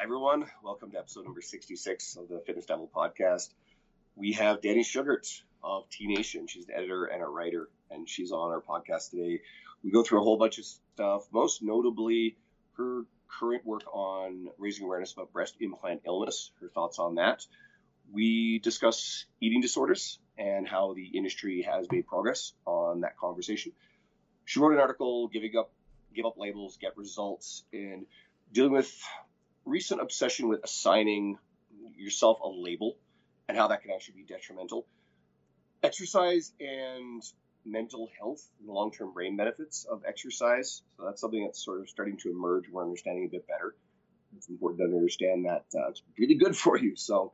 Hi everyone, welcome to episode number 66 of the Fitness Devil podcast. We have Dani Shugart of T Nation. She's an editor and a writer, and she's on our podcast today. We go through a whole bunch of stuff, most notably her current work on raising awareness about breast implant illness, her thoughts on that. We discuss eating disorders and how the industry has made progress on that conversation. She wrote an article, Give Up Labels, Get Results, and dealing with recent obsession with assigning yourself a label and how that can actually be detrimental. Exercise and mental health and the long-term brain benefits of exercise. So that's something that's sort of starting to emerge. We're understanding a bit better. It's important to understand that it's really good for you. So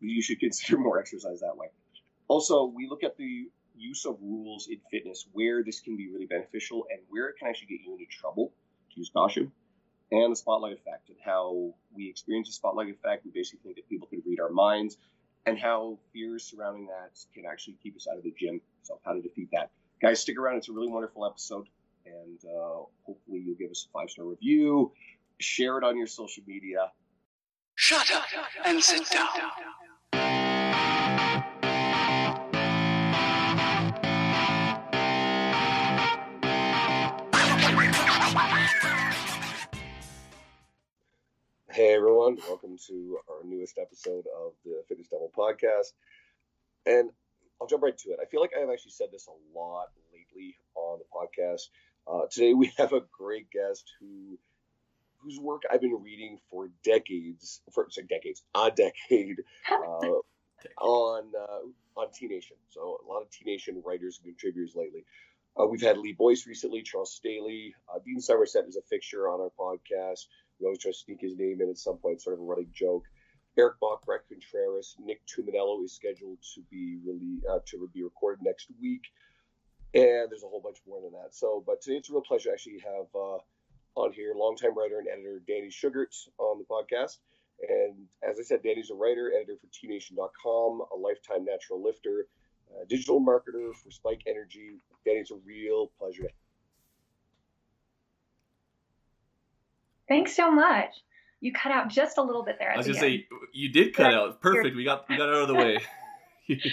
you should consider more exercise that way. Also, we look at the use of rules in fitness, where this can be really beneficial and where it can actually get you into trouble, to use caution. And the spotlight effect, and how we experience the spotlight effect. We basically think that people can read our minds, and how fears surrounding that can actually keep us out of the gym. So how to defeat that. Guys, stick around. It's a really wonderful episode, and hopefully you'll give us a 5-star review. Share it on your social media. Shut up and sit down. Hey everyone, welcome to our newest episode of the Fitness Devil podcast, and I'll jump right to it. I feel like I have actually said this a lot lately on the podcast. Today we have a great guest whose work I've been reading for decades, on T Nation. So a lot of T Nation writers and contributors lately. We've had Lee Boyce recently, Charles Staley. Dean Cyberset is a fixture on our podcast. We always try to sneak his name in at some point, sort of a running joke. Eric Bach, Bret Contreras, Nick Tumminello is scheduled to be recorded next week, and there's a whole bunch more than that. So, but today it's a real pleasure to actually have on here longtime writer and editor Dani Shugart on the podcast. And as I said, Dani's a writer, editor for tnation.com, a lifetime natural lifter, digital marketer for Spike Energy. Dani, it's a real pleasure to have. Thanks so much. You cut out just a little bit there. I was going to say, you did cut out. Perfect. We got out of the way. Yeah.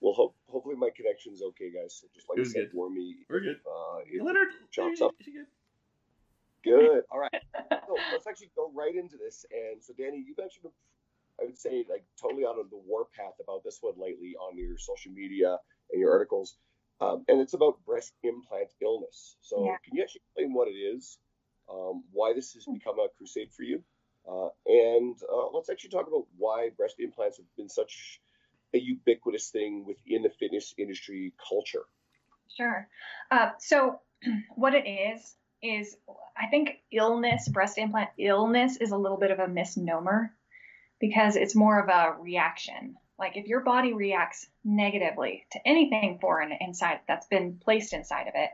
Well, hopefully my connection's okay, guys. So just like you said, warn me. We're good. Leonard, chops up. Good. All right. So let's actually go right into this. And so, Dani, you've actually been, I would say, like totally out of the warpath about this one lately on your social media and your articles. And it's about breast implant illness. So Can you actually explain what it is? Why this has become a crusade for you, and let's actually talk about why breast implants have been such a ubiquitous thing within the fitness industry culture. Sure. So what it is I think breast implant illness is a little bit of a misnomer because it's more of a reaction. Like if your body reacts negatively to anything foreign inside that's been placed inside of it,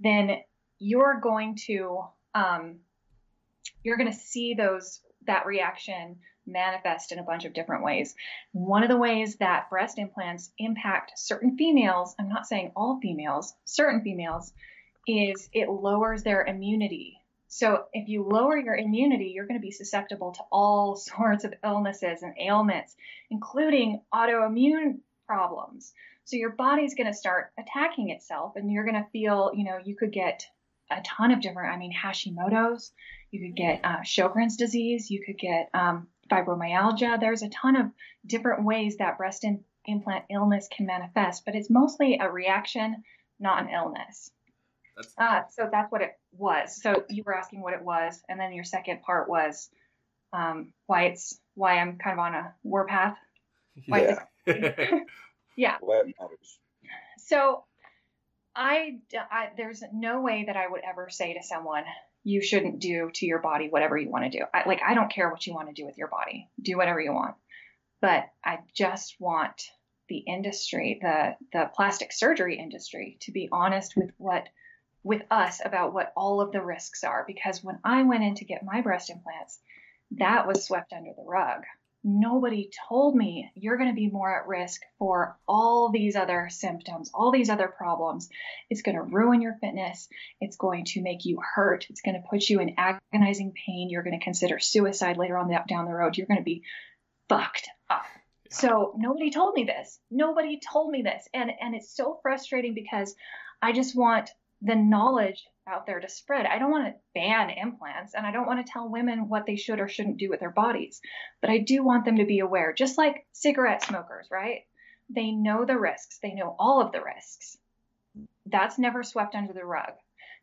then you're going to see that reaction manifest in a bunch of different ways. One of the ways that breast implants impact certain females, I'm not saying all females, certain females, is it lowers their immunity. So if you lower your immunity, you're going to be susceptible to all sorts of illnesses and ailments, including autoimmune problems. So your body's going to start attacking itself, and you're going to feel, you could get a ton of different, Hashimoto's, you could get Sjogren's disease, you could get fibromyalgia. There's a ton of different ways that breast implant illness can manifest, but it's mostly a reaction, not an illness. So that's what it was. So you were asking what it was, and then your second part was why I'm kind of on a warpath. Yeah. Yeah. Well, that matters. So I there's no way that I would ever say to someone, you shouldn't do to your body whatever you want to do. I don't care what you want to do with your body. Do whatever you want. But I just want the industry, the plastic surgery industry, to be honest with us about what all of the risks are. Because when I went in to get my breast implants, that was swept under the rug. nobody told me you're going to be more at risk for all these other symptoms, all these other problems. It's going to ruin your fitness. It's going to make you hurt. It's going to put you in agonizing pain. You're going to consider suicide later on down the road. You're going to be fucked up. So nobody told me this. Nobody told me this. And it's so frustrating because I just want the knowledge out there to spread. I don't want to ban implants, and I don't want to tell women what they should or shouldn't do with their bodies, but I do want them to be aware, just like cigarette smokers, right? They know the risks. They know all of the risks. That's never swept under the rug.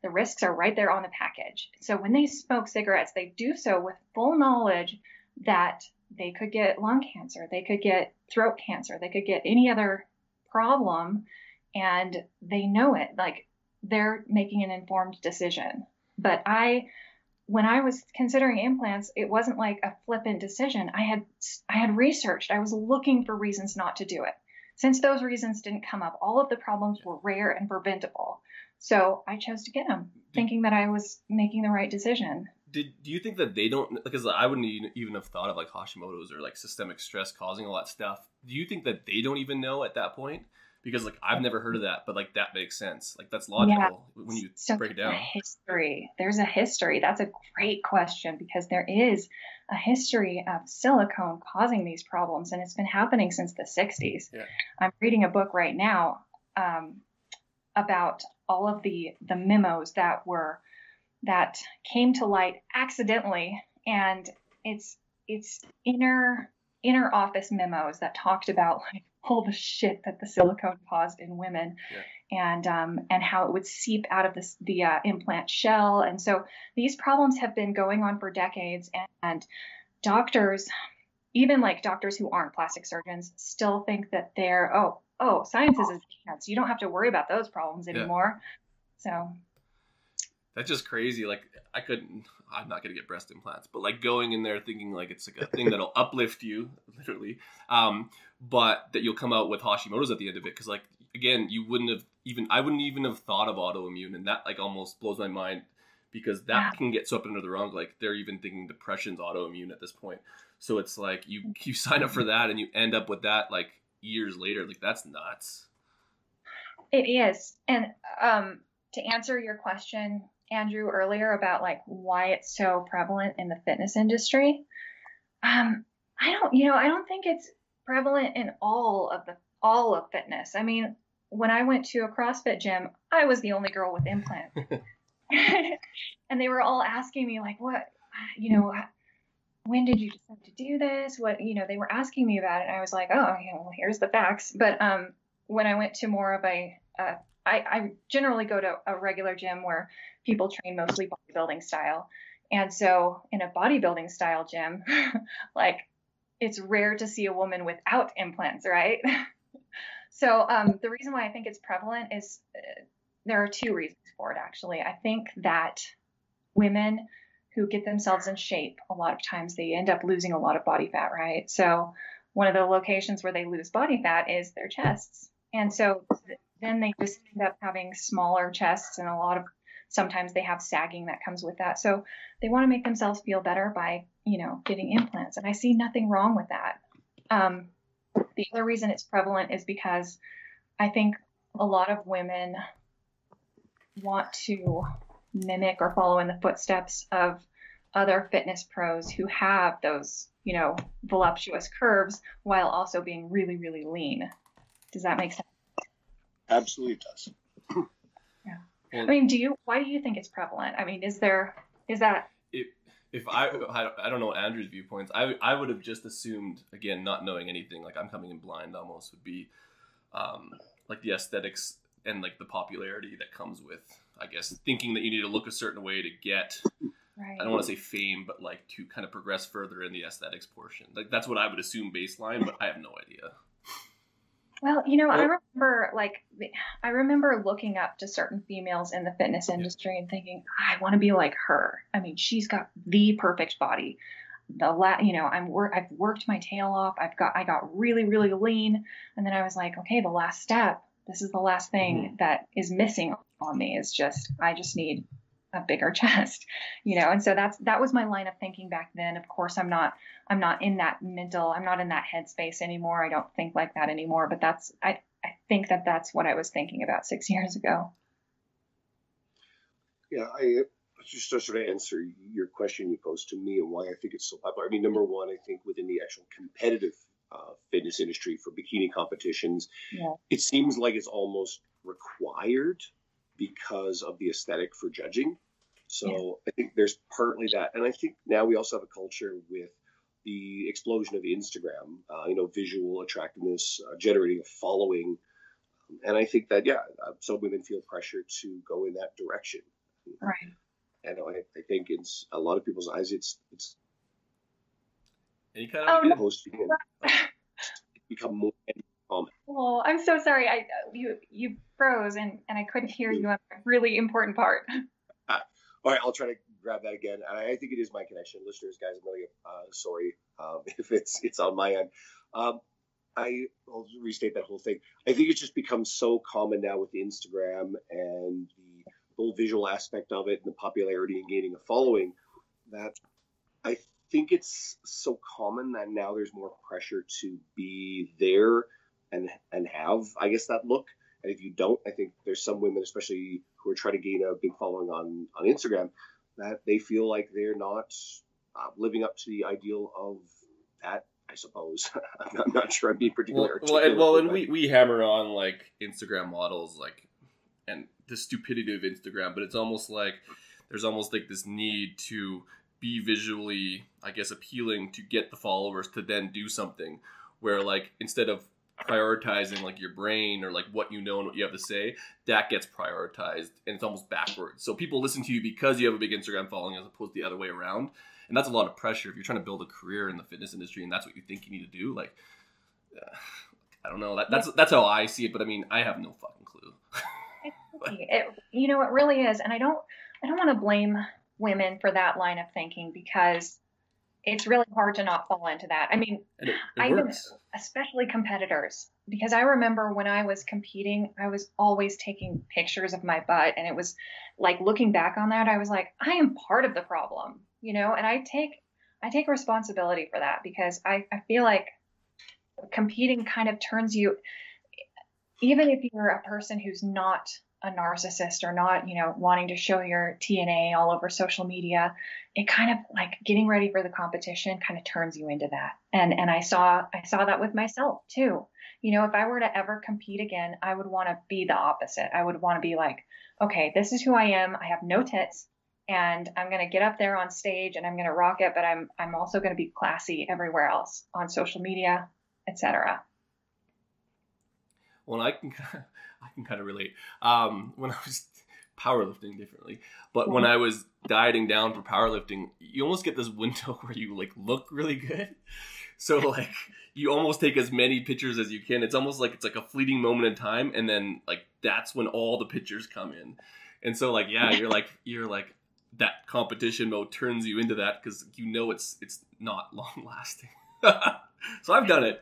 The risks are right there on the package. So when they smoke cigarettes, they do so with full knowledge that they could get lung cancer, they could get throat cancer, they could get any other problem, and they know it. Like, they're making an informed decision. But when I was considering implants, it wasn't like a flippant decision. I had researched. I was looking for reasons not to do it. Since those reasons didn't come up, all of the problems were rare and preventable. So I chose to get them, thinking that I was making the right decision. Do you think that they don't, because I wouldn't even have thought of like Hashimoto's or like systemic stress causing all that stuff. Do you think that they don't even know at that point? Because like, I've never heard of that, but like, that makes sense. Like, that's logical when you break it down. There's a history. That's a great question, because there is a history of silicone causing these problems, and it's been happening since the 60s. Yeah. I'm reading a book right now about all of the memos that came to light accidentally, and it's inner office memos that talked about like all the shit that the silicone caused in women, and how it would seep out of the implant shell. And so these problems have been going on for decades, and doctors, even like doctors who aren't plastic surgeons, still think that they're, oh, science is advanced. You don't have to worry about those problems anymore. Yeah. So that's just crazy. Like, I'm not going to get breast implants, but like going in there thinking like it's like a thing that'll uplift you literally. But that you'll come out with Hashimoto's at the end of it. Cause like, again, I wouldn't even have thought of autoimmune, and that like almost blows my mind, because that can get swept under the rug. Like, they're even thinking depression's autoimmune at this point. So it's like, you sign up for that and you end up with that like years later. Like, that's nuts. It is. And, to answer your question, Andrew, earlier about like why it's so prevalent in the fitness industry. I don't think it's prevalent in all of fitness. I mean, when I went to a CrossFit gym, I was the only girl with implants, and they were all asking me like, what, when did you decide to do this? What, they were asking me about it. And I was like, here's the facts. But, when I went to more of I generally go to a regular gym where people train mostly bodybuilding style. And so in a bodybuilding style gym, like, it's rare to see a woman without implants, right? So the reason why I think it's prevalent is there are two reasons for it, actually. I think that women who get themselves in shape, a lot of times they end up losing a lot of body fat, right? So one of the locations where they lose body fat is their chests. And so then they just end up having smaller chests, and sometimes they have sagging that comes with that. So they want to make themselves feel better by, getting implants. And I see nothing wrong with that. The other reason it's prevalent is because I think a lot of women want to mimic or follow in the footsteps of other fitness pros who have those, voluptuous curves while also being really, really lean. Does that make sense? Absolutely does. Yeah. Well, I mean, why do you think it's prevalent? I mean, I don't know Andrew's viewpoints. I would have just assumed, again, not knowing anything, like I'm coming in blind almost, would be like the aesthetics and like the popularity that comes with, I guess, thinking that you need to look a certain way to get, I don't want to say fame, but like to kind of progress further in the aesthetics portion. Like, that's what I would assume baseline, but I have no idea. Well, I remember looking up to certain females in the fitness industry and thinking, I want to be like her. I mean, she's got the perfect body. I've worked my tail off. I got really, really lean. And then I was like, okay, the last step, this is the last thing that is missing on me, is I just need a bigger chest, you know? And so that was my line of thinking back then. Of course, I'm not in that mental, I'm not in that headspace anymore. I don't think like that anymore, but I think that's what I was thinking about 6 years ago. Yeah. I just to sort of answer your question you posed to me and why I think it's so popular. I mean, number one, I think within the actual competitive fitness industry for bikini competitions, yeah. It seems like it's almost required because of the aesthetic for judging. So yeah. I think there's partly that. And I think now we also have a culture with the explosion of Instagram, visual attractiveness, generating a following. And I think that, some women feel pressure to go in that direction. Right. And I think it's a lot of people's eyes. It's any kind of posting and become more. Oh, I'm so sorry. You froze and I couldn't hear you on a really important part. All right, I'll try to grab that again. I think it is my connection, listeners, guys. I'm really sorry if it's on my end. I'll restate that whole thing. I think it's just become so common now with Instagram and the whole visual aspect of it and the popularity and gaining a following that I think it's so common that now there's more pressure to be there and have, I guess, that look. And if you don't, I think there's some women, especially who are trying to gain a big following on Instagram, that they feel like they're not living up to the ideal of that, I suppose. I'm not sure I'm being particular. And we hammer on like Instagram models, like, and the stupidity of Instagram, but it's almost like there's almost like this need to be visually, I guess, appealing to get the followers to then do something where, like, instead of prioritizing like your brain or like what you know and what you have to say, that gets prioritized, and it's almost backwards. So people listen to you because you have a big Instagram following as opposed to the other way around. And that's a lot of pressure if you're trying to build a career in the fitness industry and that's what you think you need to do. Like, I don't know. That's how I see it, but I mean, I have no fucking clue. It really is. And I don't want to blame women for that line of thinking because it's really hard to not fall into that. I mean, especially competitors, because I remember when I was competing, I was always taking pictures of my butt. And it was like, looking back on that, I was like, I am part of the problem, you know, and I take responsibility for that because I feel like competing kind of turns you, even if you're a person who's not a narcissist or not, you know, wanting to show your TNA all over social media, it kind of like getting ready for the competition kind of turns you into that. And I saw that with myself too. You know, if I were to ever compete again, I would want to be the opposite. I would want to be like, okay, this is who I am. I have no tits and I'm going to get up there on stage and I'm going to rock it, but I'm also going to be classy everywhere else on social media, etc. Well, I can kind of relate. When I was powerlifting differently, but when I was dieting down for powerlifting, you almost get this window where you like look really good. So like you almost take as many pictures as you can. It's almost like it's like a fleeting moment in time, and then like that's when all the pictures come in. And so like you're like that competition mode turns you into that because you know it's not long lasting. So I've done it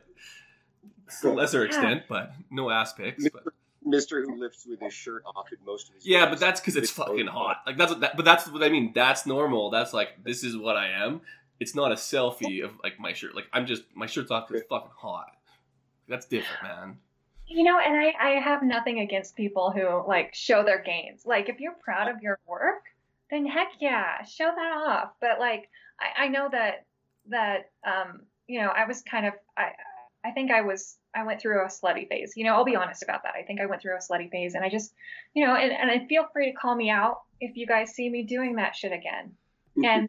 to a lesser extent, but no ass pics, but. Mr. who lifts with his shirt off in most of his lives. But that's because it's fucking hot. Like but that's what I mean. That's normal. That's like this is what I am. It's not a selfie of like my shirt. Like I'm just my shirt's off because it's fucking hot. That's different, man. You know, and I have nothing against people who like show their gains. Like if you're proud of your work, then heck yeah, show that off. But like I know that I was kind of I went through a slutty phase. You know, I'll be honest about that. I think I went through a slutty phase and I just, you know, and I feel free to call me out if you guys see me doing that shit again. And,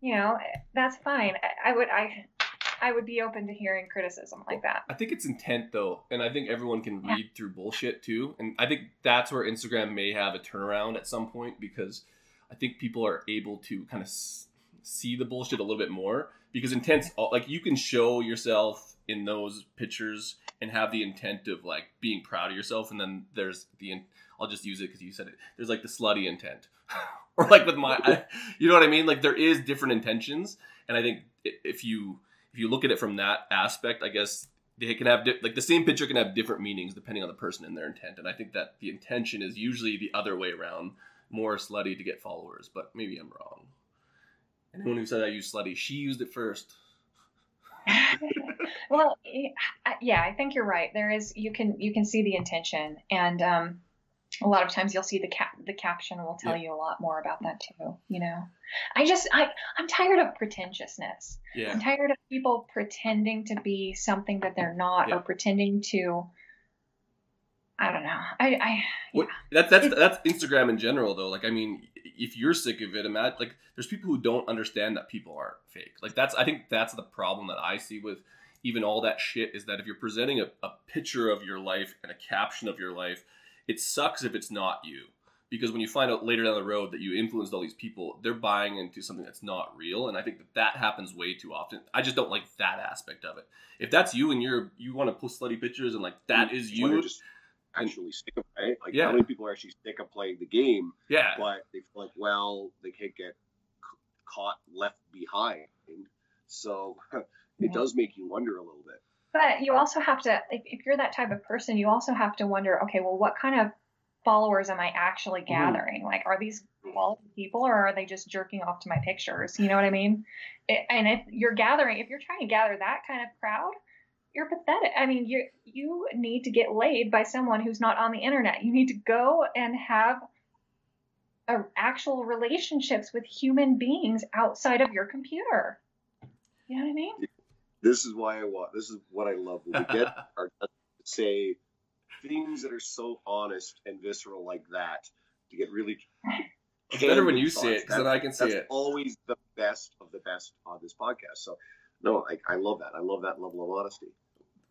you know, that's fine. I would be open to hearing criticism like that. I think it's intent though. And I think everyone can read through bullshit too. And I think that's where Instagram may have a turnaround at some point because I think people are able to kind of see the bullshit a little bit more because intent's like you can show yourself in those pictures and have the intent of like being proud of yourself. And then there's I'll just use it because you said it. There's like the slutty intent or like with you know what I mean? Like there is different intentions. And I think if you look at it from that aspect, I guess they can have like the same picture can have different meanings depending on the person and their intent. And I think that the intention is usually the other way around more slutty to get followers, but maybe I'm wrong. Anyone who said I use slutty, she used it first. Well, yeah, I think you're right. There is, you can see the intention, and a lot of times you'll see the caption will tell you a lot more about that too. You know, I'm tired of pretentiousness. Yeah. I'm tired of people pretending to be something that they're not, or pretending to, I don't know. That's Instagram in general though. Like, I mean, if you're sick of it, imagine, like, there's people who don't understand that people aren't fake. Like, I think that's the problem that I see with even all that shit, is that if you're presenting a picture of your life and a caption of your life, it sucks if it's not you, because when you find out later down the road that you influenced all these people, they're buying into something that's not real. And I think that happens way too often. I just don't like that aspect of it. If that's you and you want to post slutty pictures and like that is you, actually sick of it, right? Like, how many people are actually sick of playing the game? Yeah, but they feel like, well, they can't get caught left behind, so it does make you wonder a little bit. But you also have to, if you're that type of person, you also have to wonder, okay, well, what kind of followers am I actually gathering? Like, are these quality people, or are they just jerking off to my pictures? You know what I mean? And if you're trying to gather that kind of crowd, you're pathetic. I mean, you need to get laid by someone who's not on the internet. You need to go and have actual relationships with human beings outside of your computer. You know what I mean? This is what I love. When we get our say things that are so honest and visceral like that, to get really. It's better when you say it, because then I can say it. That's always the best of the best on this podcast. So, no, I love that. I love that level of honesty.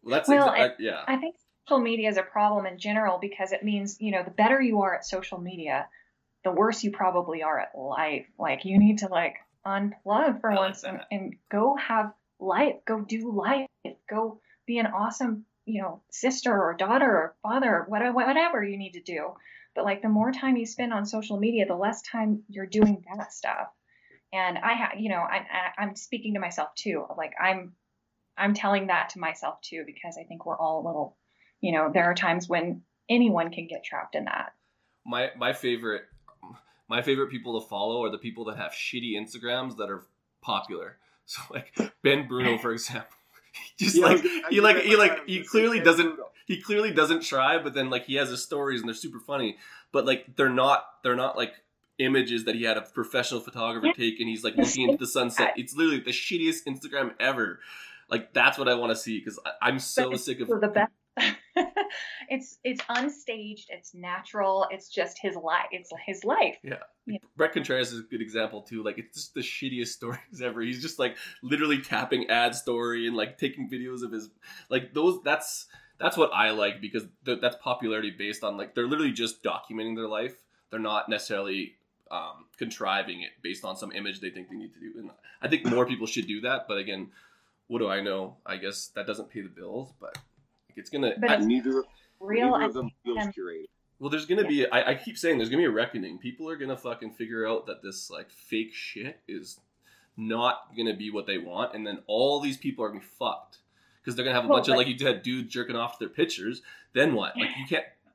I think social media is a problem in general, because it means, you know, the better you are at social media, the worse you probably are at life. Like, you need to like unplug for once and go have life, go do life, go be an awesome, you know, sister or daughter or father, or whatever you need to do. But like, the more time you spend on social media, the less time you're doing that stuff. And I'm speaking to myself too. Like, I'm telling that to myself too, because I think we're all a little, you know, there are times when anyone can get trapped in that. My favorite people to follow are the people that have shitty Instagrams that are popular. So like Ben Bruno, for example, he clearly doesn't try, but then like he has his stories and they're super funny, but like they're not like images that he had a professional photographer take, and he's like looking into the sunset. It's literally the shittiest Instagram ever. Like, that's what I want to see, because I'm so sick of the best. It's unstaged, it's natural, it's just his life. It's his life. Yeah. Bret Contreras is a good example too. Like, it's just the shittiest stories ever. He's just like literally tapping ad story and like taking videos of his like those. That's what I like, because that's popularity based on like, they're literally just documenting their life. They're not necessarily contriving it based on some image they think they need to do. And I think more people should do that, but again, what do I know? I guess that doesn't pay the bills, but it's gonna, but neither of them feels curated. Well, there's gonna be I keep saying there's gonna be a reckoning. People are gonna fucking figure out that this like fake shit is not gonna be what they want, and then all these people are gonna be fucked, because they're gonna have a bunch of, like you said, dudes jerking off to their pictures. Then what? Like,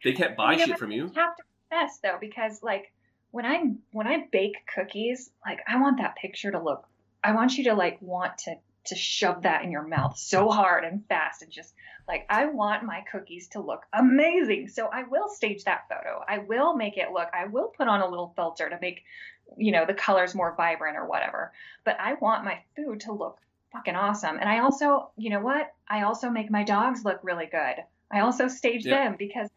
they can't buy shit from you. You have to confess though, because like, When I bake cookies, like, I want that picture to look, I want you to like want to shove that in your mouth so hard and fast, and just like, I want my cookies to look amazing. So I will stage that photo. I will make it look, I will put on a little filter to make, you know, the colors more vibrant or whatever. But I want my food to look fucking awesome. And I also, you know what? I also make my dogs look really good. I also stage them, because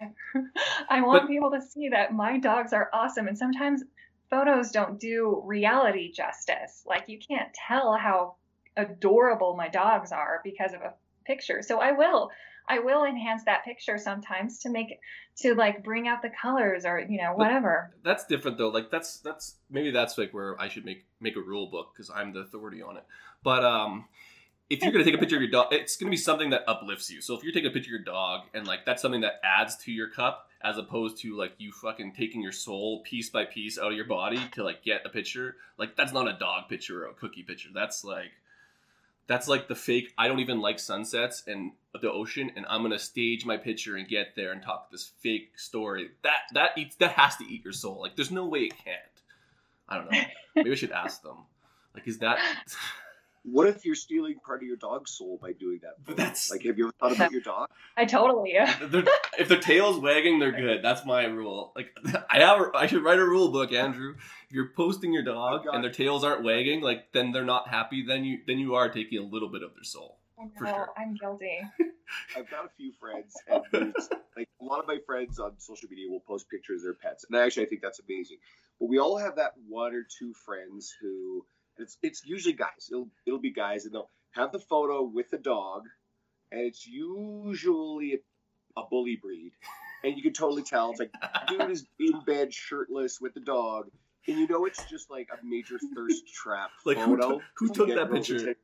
I want people to see that my dogs are awesome. And sometimes photos don't do reality justice. Like, you can't tell how adorable my dogs are because of a picture. So I will enhance that picture sometimes to make it, to like bring out the colors, or, you know, whatever. But that's different though. Like, that's maybe that's like where I should make a rule book, because I'm the authority on it. But, if you're going to take a picture of your dog, it's going to be something that uplifts you. So if you're taking a picture of your dog, and like, that's something that adds to your cup, as opposed to like you fucking taking your soul piece by piece out of your body to like get a picture, like, that's not a dog picture or a cookie picture. That's like, That's like the fake, I don't even like sunsets and the ocean, and I'm going to stage my picture and get there and talk this fake story. That has to eat your soul. Like, there's no way it can't. I don't know. Maybe I should ask them. Like, is that... What if you're stealing part of your dog's soul by doing that? But that's... Like, have you ever thought about your dog? I totally am. If their tail's wagging, they're good. That's my rule. Like, I should write a rule book, Andrew. If you're posting your dog and their tails aren't wagging, like, then they're not happy. Then you are taking a little bit of their soul. Oh, no, sure. I'm guilty. I've got a few friends, and like a lot of my friends on social media will post pictures of their pets, and I think that's amazing. But we all have that one or two friends who. It's usually guys. It'll be guys, and they'll have the photo with the dog, and it's usually a bully breed, and you can totally tell. It's like dude is in bed shirtless with the dog, and you know it's just like a major thirst trap like photo. Who took that picture? Attention.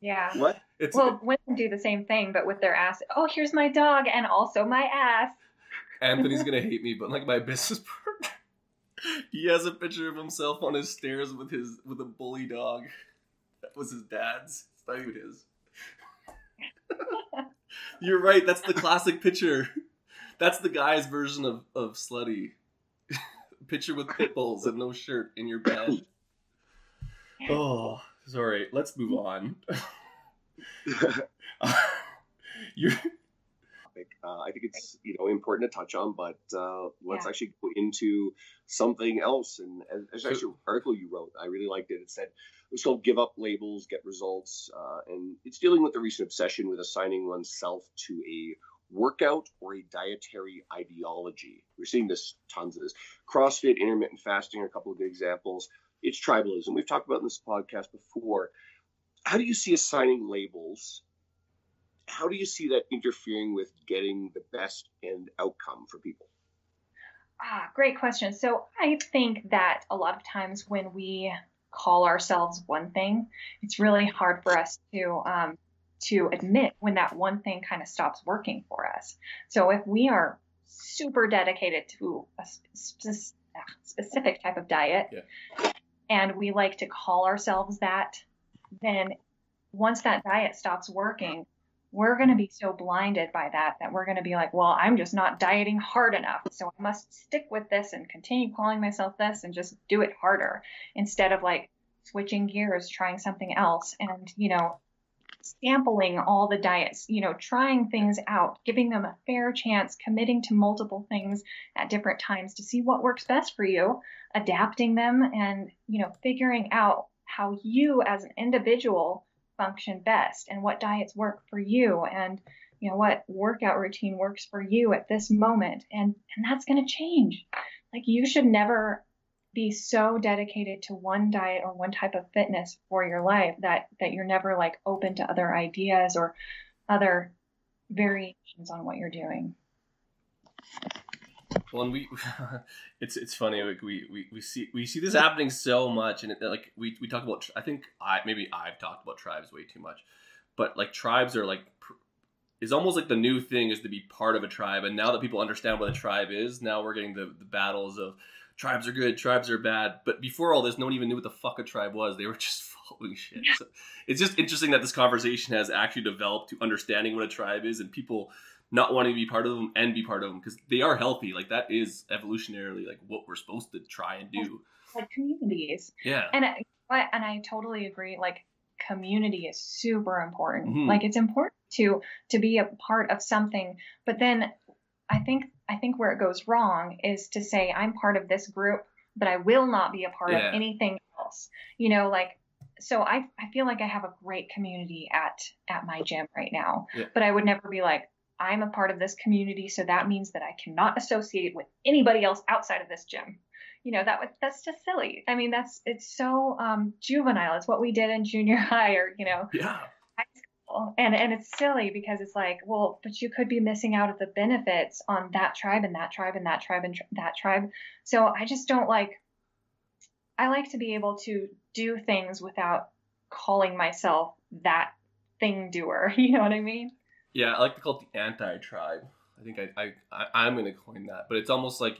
Yeah. What? Women do the same thing, but with their ass. Oh, here's my dog, and also my ass. Anthony's gonna hate me, but like my business partner. He has a picture of himself on his stairs with a bully dog. That was his dad's. It's not even his. You're right. That's the classic picture. That's the guy's version of slutty. Picture with pit bulls and no shirt in your bed. Oh, sorry. Let's move on. I think it's important to touch on, but let's actually go into something else. And there's actually an article you wrote. I really liked it. It said it was called "Give Up Labels, Get Results," and it's dealing with the recent obsession with assigning oneself to a workout or a dietary ideology. We're seeing this tons of this. CrossFit, intermittent fasting are a couple of good examples. It's tribalism. We've talked about in this podcast before. How do you see assigning labels? How do you see that interfering with getting the best end outcome for people? Great question. So I think that a lot of times when we call ourselves one thing, it's really hard for us to admit when that one thing kind of stops working for us. So if we are super dedicated to a specific type of diet, and we like to call ourselves that, then once that diet stops working, we're going to be so blinded by that we're going to be like, well, I'm just not dieting hard enough. So I must stick with this and continue calling myself this and just do it harder instead of like switching gears, trying something else and, sampling all the diets, trying things out, giving them a fair chance, committing to multiple things at different times to see what works best for you, adapting them and, figuring out how you as an individual function best and what diets work for you and what workout routine works for you at this moment and that's going to change. Like you should never be so dedicated to one diet or one type of fitness for your life that you're never like open to other ideas or other variations on what you're doing. Well, and it's funny. Like we see this happening so much, and we talk about. I think I've talked about tribes way too much, but like tribes are like is almost like the new thing is to be part of a tribe. And now that people understand what a tribe is, now we're getting the battles of tribes are good, tribes are bad. But before all this, no one even knew what the fuck a tribe was. They were just following shit. Yeah. So it's just interesting that this conversation has actually developed to understanding what a tribe is and people. Not wanting to be part of them and be part of them because they are healthy. Like that is evolutionarily like what we're supposed to try and do. Like communities. Yeah. And I totally agree. Like community is super important. Mm-hmm. Like it's important to be a part of something, but then I think where it goes wrong is to say I'm part of this group, but I will not be a part of anything else. So I feel like I have a great community at my gym right now, but I would never be like, I'm a part of this community, so that means that I cannot associate with anybody else outside of this gym. That's just silly. I mean, it's so juvenile. It's what we did in junior high or high school, and it's silly because it's like, well, but you could be missing out at the benefits on that tribe and that tribe and that tribe and that tribe. So I just don't like. I like to be able to do things without calling myself that thing doer. You know what I mean? Yeah, I like to call it the anti-tribe. I think I'm going to coin that. But it's almost like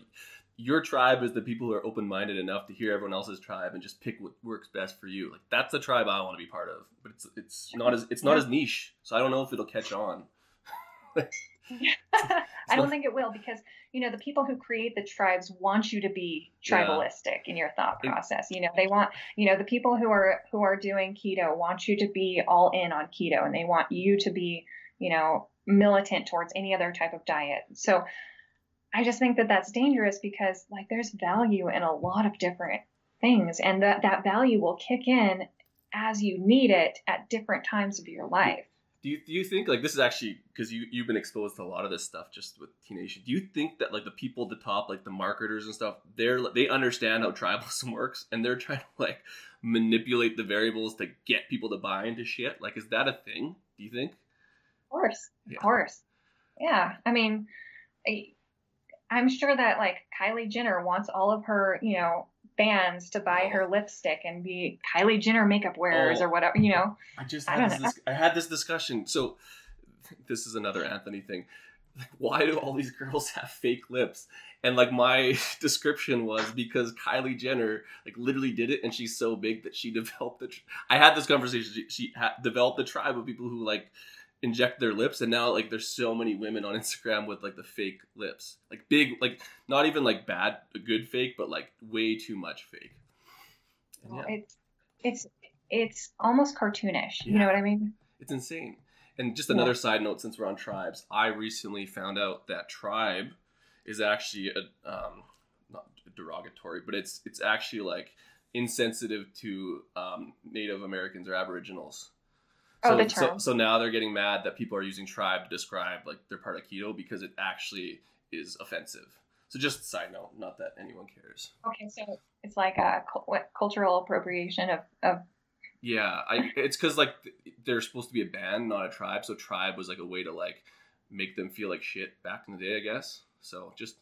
your tribe is the people who are open-minded enough to hear everyone else's tribe and just pick what works best for you. Like, that's the tribe I want to be part of, but it's not as niche. So I don't know if it'll catch on. I don't think it will, because, you know, the people who create the tribes want you to be tribalistic in your thought process. You know, they want, you know, the people who are doing keto want you to be all in on keto, and they want you to be, you know, militant towards any other type of diet. So I just think that that's dangerous, because, like, there's value in a lot of different things, and that value will kick in as you need it at different times of your life. Do you think, like, this is actually, because you've been exposed to a lot of this stuff just with T Nation, do you think that, like, the people at the top, like the marketers and stuff, they understand how tribalism works, and they're trying to, like, manipulate the variables to get people to buy into shit? Like, is that a thing, do you think? Of course. Yeah. I mean, I'm sure that, like, Kylie Jenner wants all of her, you know, fans to buy her lipstick and be Kylie Jenner makeup wearers or whatever, you know. I had this discussion. So this is another Anthony thing. Like, why do all these girls have fake lips? And, like, my description was because Kylie Jenner, like, literally did it, and she's so big that she developed I had this conversation. She developed the tribe of people who, like, inject their lips, and now, like, there's so many women on Instagram with, like, the fake lips, like, big, like, not even, like, bad, good fake, but, like, way too much fake. Yeah. It's almost cartoonish. Yeah. You know what I mean? It's insane. And just another side note, since we're on tribes, I recently found out that tribe is actually a, not derogatory, but it's actually, like, insensitive to Native Americans or Aboriginals. So now they're getting mad that people are using tribe to describe, like, they're part of keto, because it actually is offensive. So just side note, not that anyone cares. Okay, so it's like a cultural appropriation of... Yeah, it's because, like, they're supposed to be a band, not a tribe. So tribe was, like, a way to, like, make them feel like shit back in the day, I guess. So just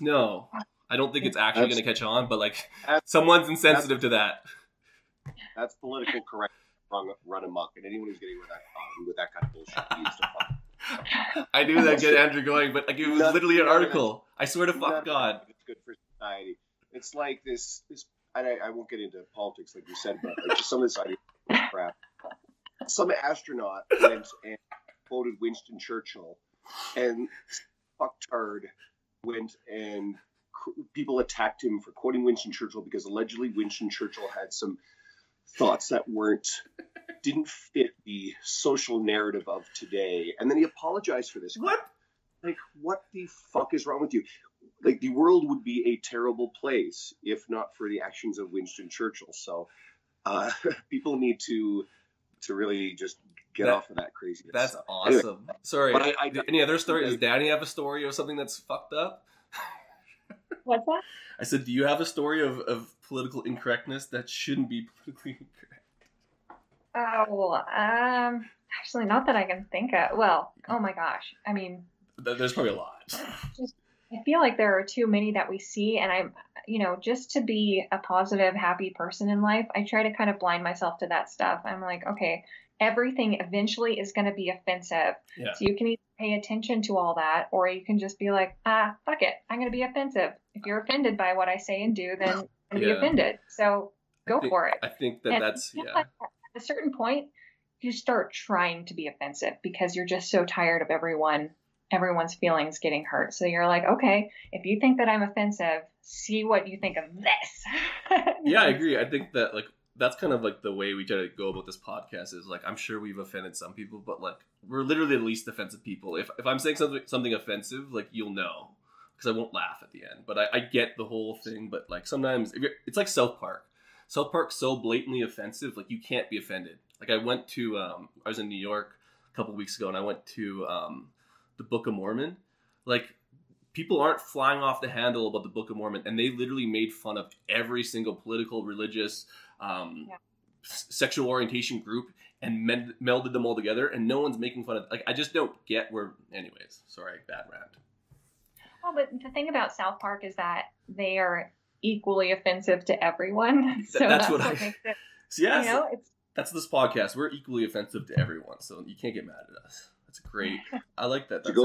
no. I don't think it's actually going to catch on, but, like, someone's insensitive to that. That's political correctness. Run amok, and anyone who's getting with that kind of bullshit needs to fuck. I knew that get Andrew going, but, like, it was literally an article. I swear to fuck God. It's good for society. It's like this and I won't get into politics like you said, but, like, just some of this idea of crap. Some astronaut and quoted Winston Churchill, and fucktard went and people attacked him for quoting Winston Churchill, because allegedly Winston Churchill had some thoughts that didn't fit the social narrative of today, and then he apologized for this. What? Like, what the fuck is wrong with you? Like, the world would be a terrible place if not for the actions of Winston Churchill. So, people need to really just get off of that craziness. That's awesome. Anyway, sorry. But any other story? Does Dani have a story of something that's fucked up? What's that? I said, do you have a story of political incorrectness that shouldn't be politically incorrect? Oh, actually, not that I can think of. Well, oh my gosh. I mean, there's probably a lot. Just, I feel like there are too many that we see, and I'm, you know, just to be a positive, happy person in life, I try to kind of blind myself to that stuff. I'm like, okay, everything eventually is going to be offensive. Yeah. So you can either pay attention to all that, or you can just be like, fuck it, I'm going to be offensive. If you're offended by what I say and do, then I'm going to be offended. So go for it. I think that's at a certain point, you start trying to be offensive, because you're just so tired of everyone's feelings getting hurt. So you're like, okay, if you think that I'm offensive, see what you think of this. Yeah, I agree. I think that, like, that's kind of, like, the way we try to go about this podcast is, like, I'm sure we've offended some people, but, like, we're literally the least offensive people. If I'm saying something offensive, like, you'll know, because I won't laugh at the end. But I get the whole thing. But, like, sometimes it's like South Park. South Park's so blatantly offensive, like, you can't be offended. Like, I went to I was in New York a couple weeks ago, and I went to the Book of Mormon. Like, people aren't flying off the handle about the Book of Mormon, and they literally made fun of every single political, religious, sexual orientation group, and melded them all together, and no one's making fun of, like, I just don't get where, anyways, sorry, bad rant. Well, but the thing about South Park is that they are equally offensive to everyone. So that's what makes it, yes, you know, that's this podcast. We're equally offensive to everyone, so you can't get mad at us. That's great. I like that. That's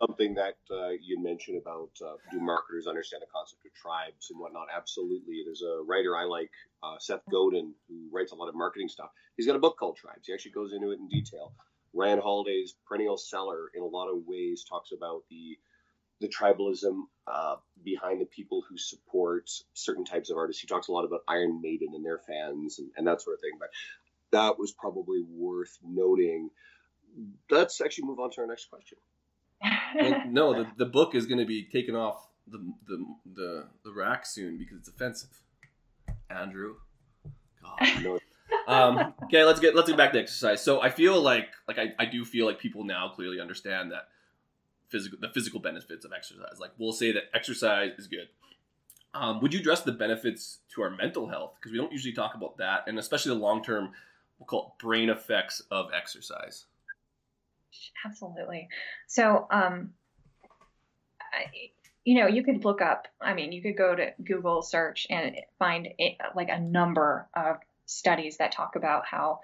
Something that you mentioned about do marketers understand the concept of tribes and whatnot? Absolutely. There's a writer I like, Seth Godin, who writes a lot of marketing stuff. He's got a book called Tribes. He actually goes into it in detail. Rand Holiday's Perennial Seller, in a lot of ways, talks about the tribalism behind the people who support certain types of artists. He talks a lot about Iron Maiden and their fans and that sort of thing. But that was probably worth noting. Let's actually move on to our next question. No, the book is going to be taken off the rack soon because it's offensive. Andrew, God, no. Okay, let's get back to exercise. So I feel like I do feel like people now clearly understand that the physical benefits of exercise. Like we'll say that exercise is good. Would you address the benefits to our mental health? Because we don't usually talk about that, and especially the long term, we'll call it brain effects of exercise. Absolutely. So, you could look up, you could go to Google search and find a number of studies that talk about how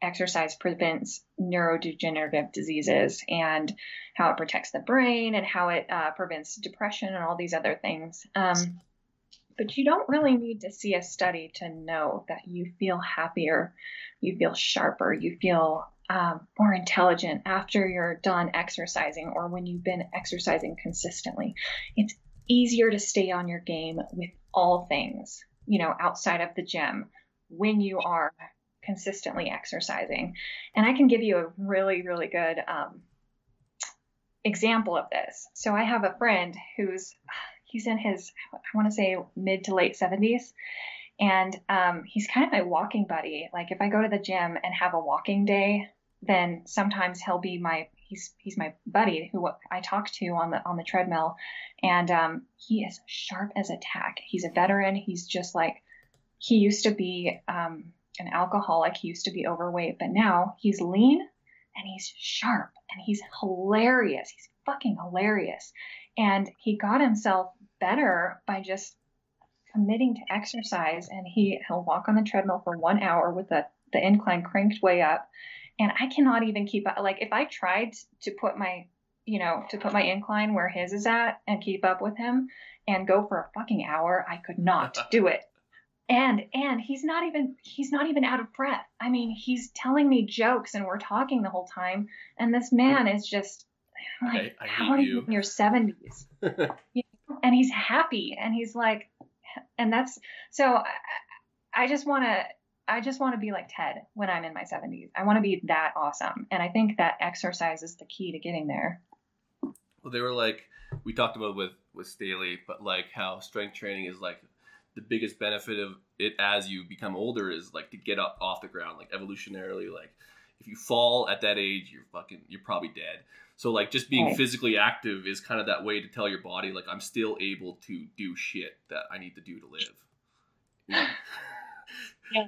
exercise prevents neurodegenerative diseases and how it protects the brain and how it prevents depression and all these other things. But you don't really need to see a study to know that you feel happier, you feel sharper, you feel more intelligent after you're done exercising or when you've been exercising consistently. It's easier to stay on your game with all things, outside of the gym when you are consistently exercising. And I can give you a really, really good example of this. So I have a friend he's in his, I want to say, mid to late 70s. And he's kind of my walking buddy. Like if I go to the gym and have a walking day, then sometimes he'll be he's my buddy who I talk to on the treadmill. And he is sharp as a tack. He's a veteran. He's just like, he used to be an alcoholic. He used to be overweight, but now he's lean and he's sharp and he's hilarious. He's fucking hilarious. And he got himself better by just committing to exercise, and he'll walk on the treadmill for 1 hour with the incline cranked way up. And I cannot even keep up. Like if I tried to put my incline where his is at and keep up with him and go for a fucking hour, I could not do it. And he's not even out of breath. He's telling me jokes and we're talking the whole time. And this man is just like, I how are you in your 70s? And he's happy. And he's like, and that's, so I just want to be like Ted when I'm in my 70s. I want to be that awesome. And I think that exercise is the key to getting there. Well, they were like, we talked about with Staley, but like how strength training is like the biggest benefit of it as you become older is like to get up off the ground, like evolutionarily, like if you fall at that age, you're probably dead. So like just being physically active is kind of that way to tell your body, like I'm still able to do shit that I need to do to live. Yeah.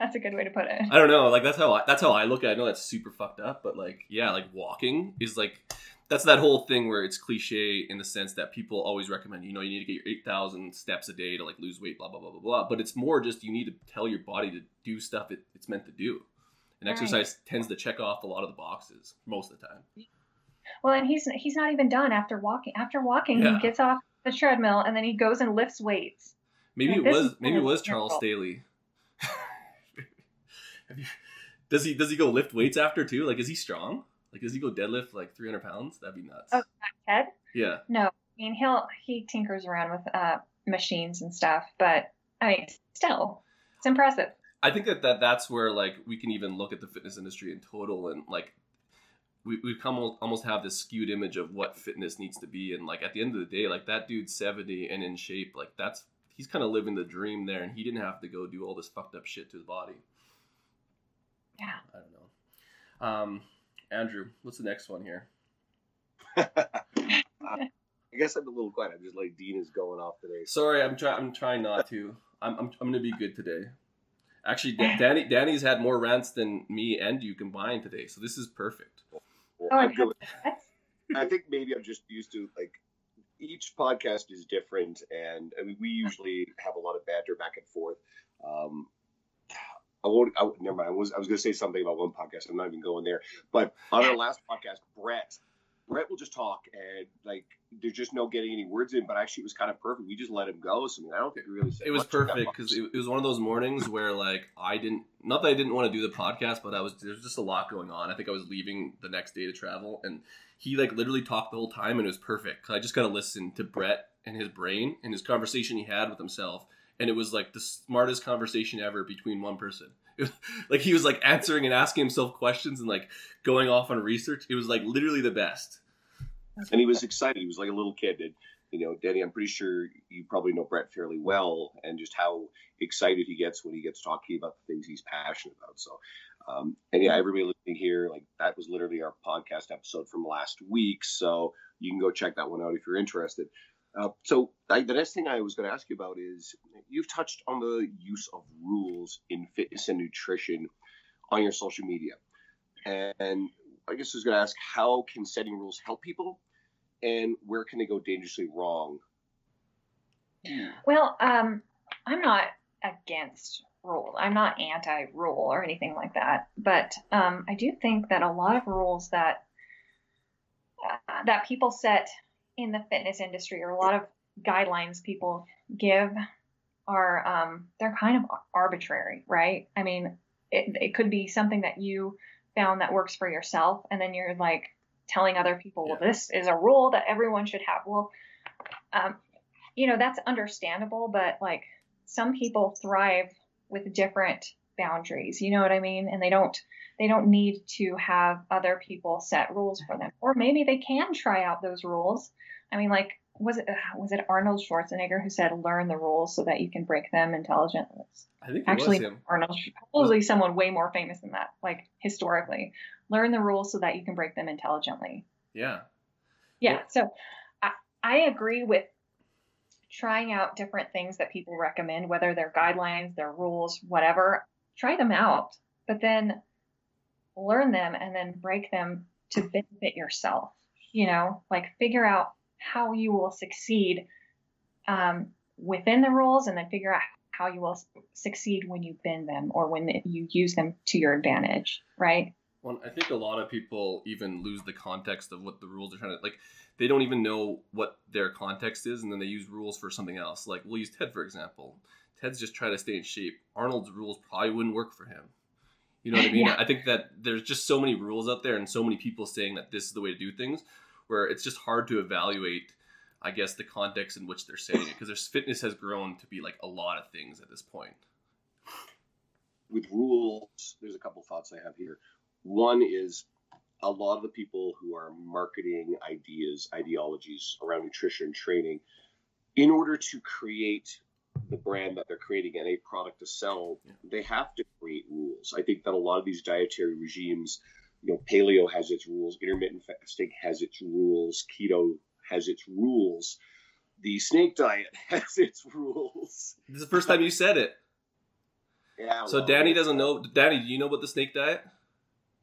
That's a good way to put it. I don't know. Like that's how I look at it. I know that's super fucked up, but like, yeah, like walking is like, that's that whole thing where it's cliche in the sense that people always recommend, you need to get your 8,000 steps a day to like lose weight, blah, blah, blah, blah, blah. But it's more just, you need to tell your body to do stuff it's meant to do. And exercise tends to check off a lot of the boxes most of the time. Well, and he's not even done after walking. After walking, yeah. He gets off the treadmill and then he goes and lifts weights. Maybe it was Charles Staley. Does he go lift weights after too? Like, is he strong? Like, does he go deadlift like 300 pounds? That'd be nuts. Oh, Ted? Yeah. No, he tinkers around with machines and stuff, but still, it's impressive. I think that's where like we can even look at the fitness industry in total, and like we come almost have this skewed image of what fitness needs to be, and like at the end of the day, like that dude's 70 and in shape, like he's kind of living the dream there, and he didn't have to go do all this fucked up shit to his body. Yeah, I don't know. Andrew, what's the next one here? I guess I'm a little quiet. I'm just like Dean is going off today. Sorry, I'm trying not to. I'm gonna be good today. Actually, Danny's had more rants than me and you combined today, so this is perfect. I think maybe I'm just used to, like, each podcast is different, and we usually have a lot of banter back and forth. Never mind. I was going to say something about one podcast. I'm not even going there. But on our last podcast, Bret Brett will just talk, and like there's just no getting any words in. But actually, it was kind of perfect. We just let him go. So I mean, I don't think we really said. It was perfect because it was one of those mornings where like I didn't want to do the podcast, but there's just a lot going on. I think I was leaving the next day to travel, and he like literally talked the whole time, and it was perfect. Cause I just got to listen to Brett and his brain and his conversation he had with himself, and it was like the smartest conversation ever between one person. Like he was like answering and asking himself questions and like going off on research. It was like literally the best. And he was excited. He was like a little kid. And, you know, Danny, I'm pretty sure you probably know Brett fairly well and just how excited he gets when he gets talking about the things he's passionate about. So, and yeah, everybody listening here, like that was literally our podcast episode from last week. So you can go check that one out if you're interested. The next thing I was going to ask you about is you've touched on the use of rules in fitness and nutrition on your social media. And I guess I was going to ask, how can setting rules help people and where can they go dangerously wrong? Well, I'm not against rules. I'm not anti-rule or anything like that. But I do think that a lot of rules that people set in the fitness industry, or a lot of guidelines people give, are they're kind of arbitrary, right? I mean, it could be something that you found that works for yourself, and then you're like telling other people, well, this is a rule that everyone should have. Well, you know, that's understandable, but like some people thrive with different boundaries, you know what I mean? And they don't need to have other people set rules for them, or maybe they can try out those rules. I mean, like, was it Arnold Schwarzenegger who said, learn the rules so that you can break them intelligently? I think actually it was him. Arnold, probably someone way more famous than that, like historically, learn the rules so that you can break them intelligently. Yeah. Yeah. So I agree with trying out different things that people recommend, whether they're guidelines, they're rules, whatever, try them out, but then learn them and then break them to benefit yourself, you know, like figure out how you will succeed within the rules, and then figure out how you will succeed when you bend them or when you use them to your advantage, right? Well, I think a lot of people even lose the context of what the rules are trying to, like, they don't even know what their context is, and then they use rules for something else. Like, we'll use Ted, for example. Ted's just trying to stay in shape. Arnold's rules probably wouldn't work for him. You know what I mean? Yeah. I think that there's just so many rules out there and so many people saying that this is the way to do things, where it's just hard to evaluate, I guess, the context in which they're saying it, because their fitness has grown to be like a lot of things at this point. With rules, there's a couple thoughts I have here. One is a lot of the people who are marketing ideas, ideologies around nutrition training, in order to create the brand that they're creating and a product to sell, they have to create rules. I think that a lot of these dietary regimes, you know, paleo has its rules, intermittent fasting has its rules, keto has its rules, the snake diet has its rules. This is the first time you said it. Yeah. So well, Danny doesn't know. Danny, do you know about the snake diet?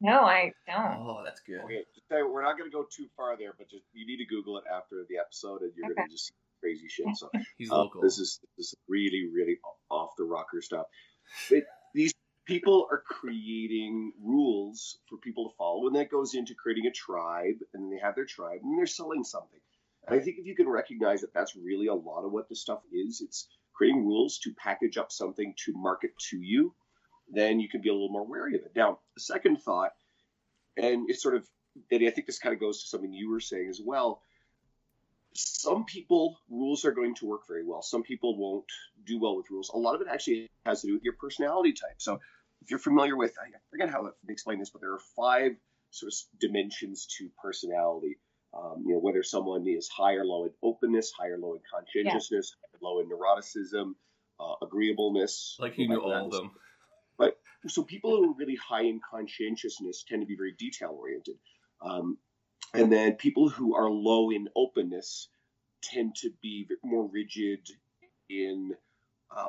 No, I don't. Oh, that's good. Okay, just tell you, we're not going to go too far there, but just, you need to Google it after the episode, and you're going to just see crazy shit. So he's local. This is really, really off the rocker stuff. These people are creating rules for people to follow, and that goes into creating a tribe, and they have their tribe, and they're selling something. And I think if you can recognize that that's really a lot of what this stuff is, it's creating rules to package up something to market to you, then you can be a little more wary of it. Now, the second thought, and it's sort of, Danny, I think this kind of goes to something you were saying as well. Some people, rules are going to work very well. Some people won't do well with rules. A lot of it actually has to do with your personality type. So if you're familiar with, I forget how to explain this, but there are 5 sort of dimensions to personality. You know, whether someone is high or low in openness, high or low in conscientiousness, high or low in neuroticism, agreeableness. Like you knew all of them. But so people who are really high in conscientiousness tend to be very detail oriented. And then people who are low in openness tend to be more rigid in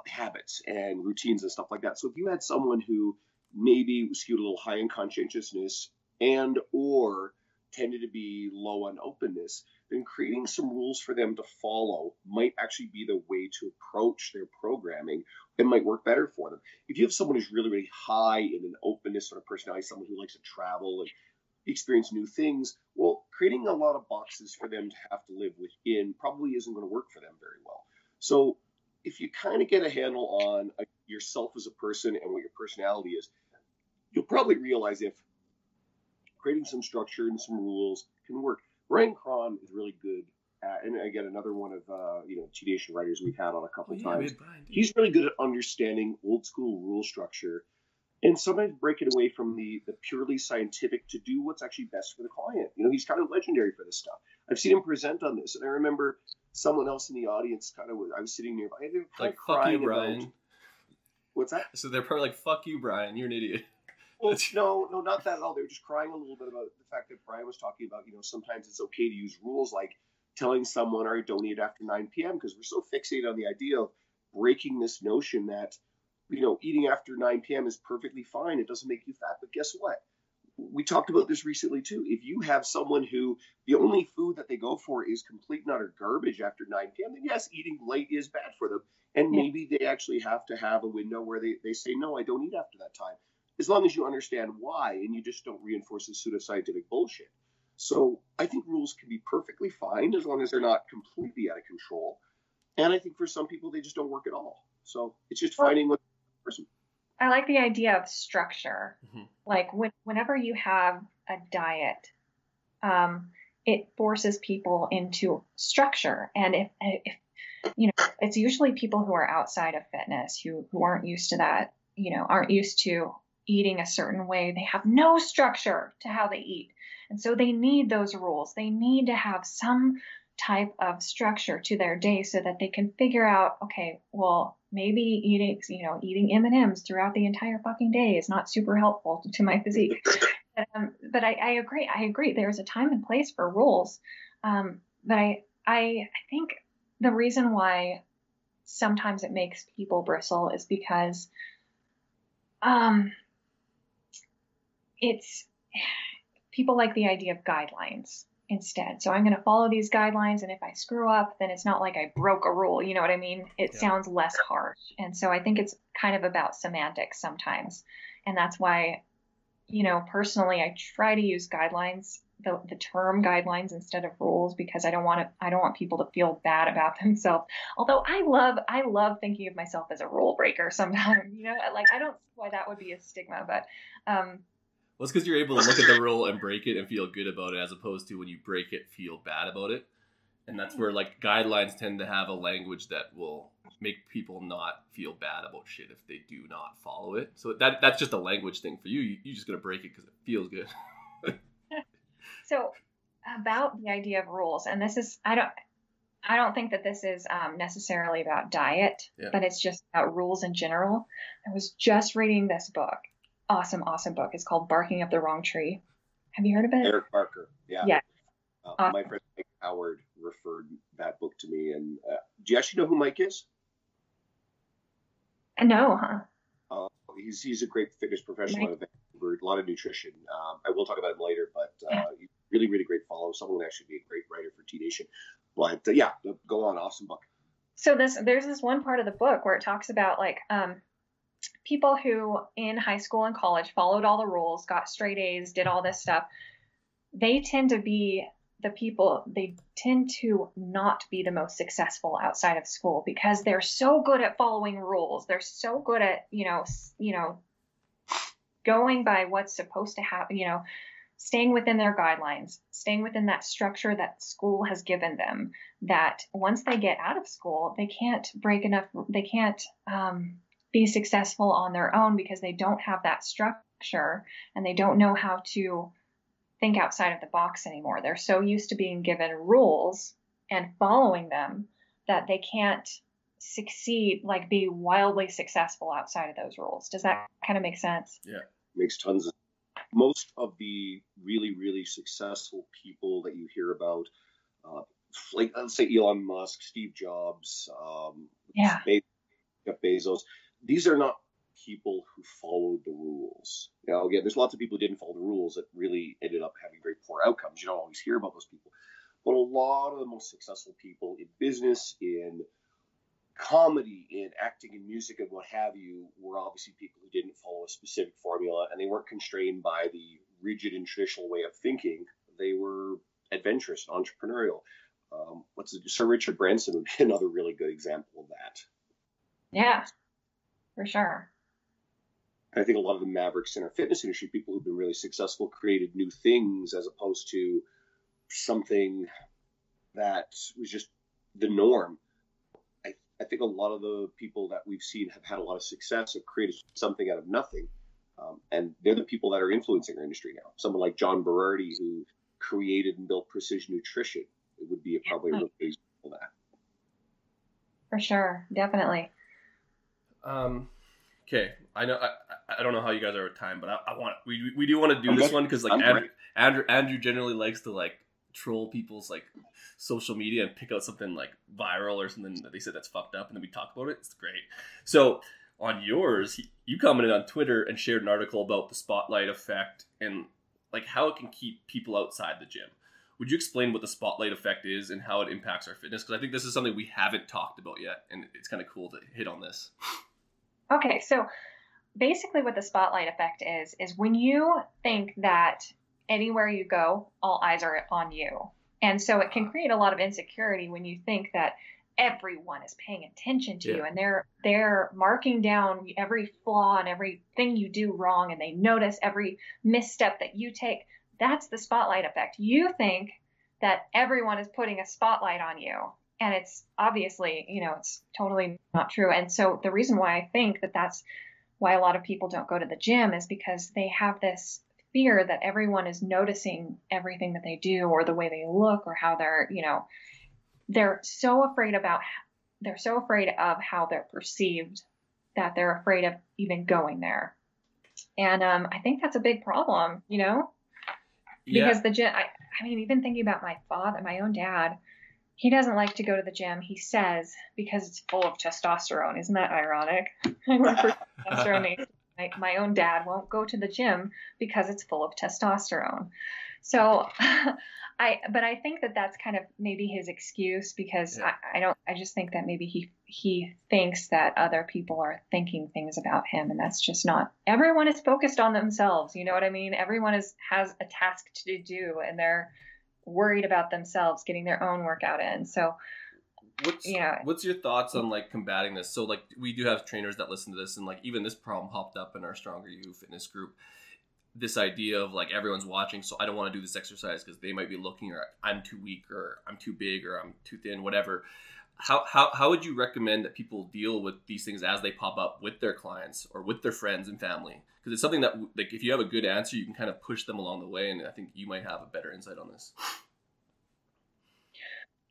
habits and routines and stuff like that. So if you had someone who maybe skewed a little high in conscientiousness and or tended to be low on openness, then creating some rules for them to follow might actually be the way to approach their programming. It might work better for them. If you have someone who's really, really high in an openness sort of personality, someone who likes to travel and experience new things, well, creating a lot of boxes for them to have to live within probably isn't going to work for them very well. So if you kind of get a handle on yourself as a person and what your personality is, you'll probably realize if creating some structure and some rules can work. Brian Cron is really good at, and again, another one of T Nation writers we've had on a couple of times. He's really good at understanding old school rule structure and sometimes break it away from the purely scientific to do what's actually best for the client. You know, he's kind of legendary for this stuff. I've seen him present on this, and I remember someone else in the audience I was sitting nearby. They were like, "Fuck you, Brian." What's that? So they're probably like, "Fuck you, Brian. You're an idiot." Well, no, not that at all. They were just crying a little bit about the fact that Brian was talking about, sometimes it's okay to use rules like telling someone, all right, don't eat after 9 p.m. because we're so fixated on the idea of breaking this notion that, eating after 9 p.m. is perfectly fine. It doesn't make you fat. But guess what? We talked about this recently, too. If you have someone who the only food that they go for is complete and utter garbage after 9 p.m., then yes, eating late is bad for them. And maybe they actually have to have a window where they say, no, I don't eat after that time. As long as you understand why and you just don't reinforce the pseudoscientific bullshit. So I think rules can be perfectly fine as long as they're not completely out of control. And I think for some people, they just don't work at all. So it's just finding what person. I like the idea of structure. Mm-hmm. Like whenever you have a diet, it forces people into structure. And if it's usually people who are outside of fitness, who aren't used to that, aren't used to eating a certain way. They have no structure to how they eat. And so they need those rules. They need to have some type of structure to their day so that they can figure out, okay, well, maybe eating M&Ms throughout the entire fucking day is not super helpful to my physique. But I agree. There's a time and place for rules. But I think the reason why sometimes it makes people bristle is because it's people like the idea of guidelines instead. So I'm going to follow these guidelines. And if I screw up, then it's not like I broke a rule. You know what I mean? It sounds less harsh. And so I think it's kind of about semantics sometimes. And that's why, personally, I try to use guidelines, the term guidelines instead of rules, because I don't want people to feel bad about themselves. Although I love thinking of myself as a rule breaker sometimes, like I don't see why that would be a stigma, but, well, it's because you're able to look at the rule and break it and feel good about it, as opposed to when you break it, feel bad about it. And that's where, like, guidelines tend to have a language that will make people not feel bad about shit if they do not follow it. So that's just a language thing for you. You're just going to break it because it feels good. So about the idea of rules, and this is, I don't think that this is necessarily about diet, but it's just about rules in general. I was just reading this book. Awesome book. It's called Barking Up the Wrong Tree. Have you heard of it? Eric Barker. Yeah. My friend Mike Howard referred that book to me. And do you actually know who Mike is? No, huh? He's a great fitness professional out of Vancouver, a lot of nutrition. I will talk about him later, but he's really, really great follow. Someone would actually be a great writer for T Nation. But go on. Awesome book. So there's this one part of the book where it talks about people who in high school and college followed all the rules, got straight A's, did all this stuff, they tend to be the people, they tend to not be the most successful outside of school because they're so good at following rules. They're so good at, going by what's supposed to happen, staying within their guidelines, staying within that structure that school has given them, that once they get out of school, they can't break enough. They can't, be successful on their own because they don't have that structure and they don't know how to think outside of the box anymore. They're so used to being given rules and following them that they can't succeed, like be wildly successful outside of those rules. Does that kind of make sense? Yeah, makes tons of sense. Most of the really, really successful people that you hear about, like let's say Elon Musk, Steve Jobs, Jeff Bezos. These are not people who followed the rules. Now, again, there's lots of people who didn't follow the rules that really ended up having very poor outcomes. You don't always hear about those people. But a lot of the most successful people in business, in comedy, in acting, in music, and what have you, were obviously people who didn't follow a specific formula, and they weren't constrained by the rigid and traditional way of thinking. They were adventurous and entrepreneurial. Sir Richard Branson would be another really good example of that. Yeah, for sure. I think a lot of the mavericks in our fitness industry, people who've been really successful, created new things as opposed to something that was just the norm. I think a lot of the people that we've seen have had a lot of success, have created something out of nothing. And they're the people that are influencing our industry now. Someone like John Berardi, who created and built Precision Nutrition, it would be probably a really good example of that. For sure. Definitely. Okay. I know. I don't know how you guys are with time, but we do want to do this one because Andrew generally likes to troll people's social media and pick out something viral or something that they said that's fucked up, and then we talk about it. It's great. So on yours, you commented on Twitter and shared an article about the spotlight effect and how it can keep people outside the gym. Would you explain what the spotlight effect is and how it impacts our fitness? Because I think this is something we haven't talked about yet, and it's kind of cool to hit on this. Okay, so basically what the spotlight effect is when you think that anywhere you go, all eyes are on you. And so it can create a lot of insecurity when you think that everyone is paying attention to you, and they're marking down every flaw and everything you do wrong, and they notice every misstep that you take. That's the spotlight effect. You think that everyone is putting a spotlight on you, and it's obviously, it's totally not true. And so the reason why I think that that's why a lot of people don't go to the gym is because they have this fear that everyone is noticing everything that they do or the way they look or how they're, they're so afraid of how they're perceived that they're afraid of even going there. And I think that's a big problem, because the gym, I mean, even thinking about my own dad, he doesn't like to go to the gym, he says, because it's full of testosterone. Isn't that ironic? I work for testosterone. My own dad won't go to the gym because it's full of testosterone. So I think that that's kind of maybe his excuse, because I just think that maybe he thinks that other people are thinking things about him, and that's just not, everyone is focused on themselves. You know what I mean? Everyone has a task to do, and they're worried about themselves getting their own workout in. So what's your thoughts on combating this? So we do have trainers that listen to this, and even this problem popped up in our Stronger You fitness group. This idea of everyone's watching, so I don't want to do this exercise because they might be looking, or I'm too weak, or I'm too big, or I'm too thin, whatever. How would you recommend that people deal with these things as they pop up with their clients or with their friends and family? Because it's something that if you have a good answer, you can kind of push them along the way, and I think you might have a better insight on this.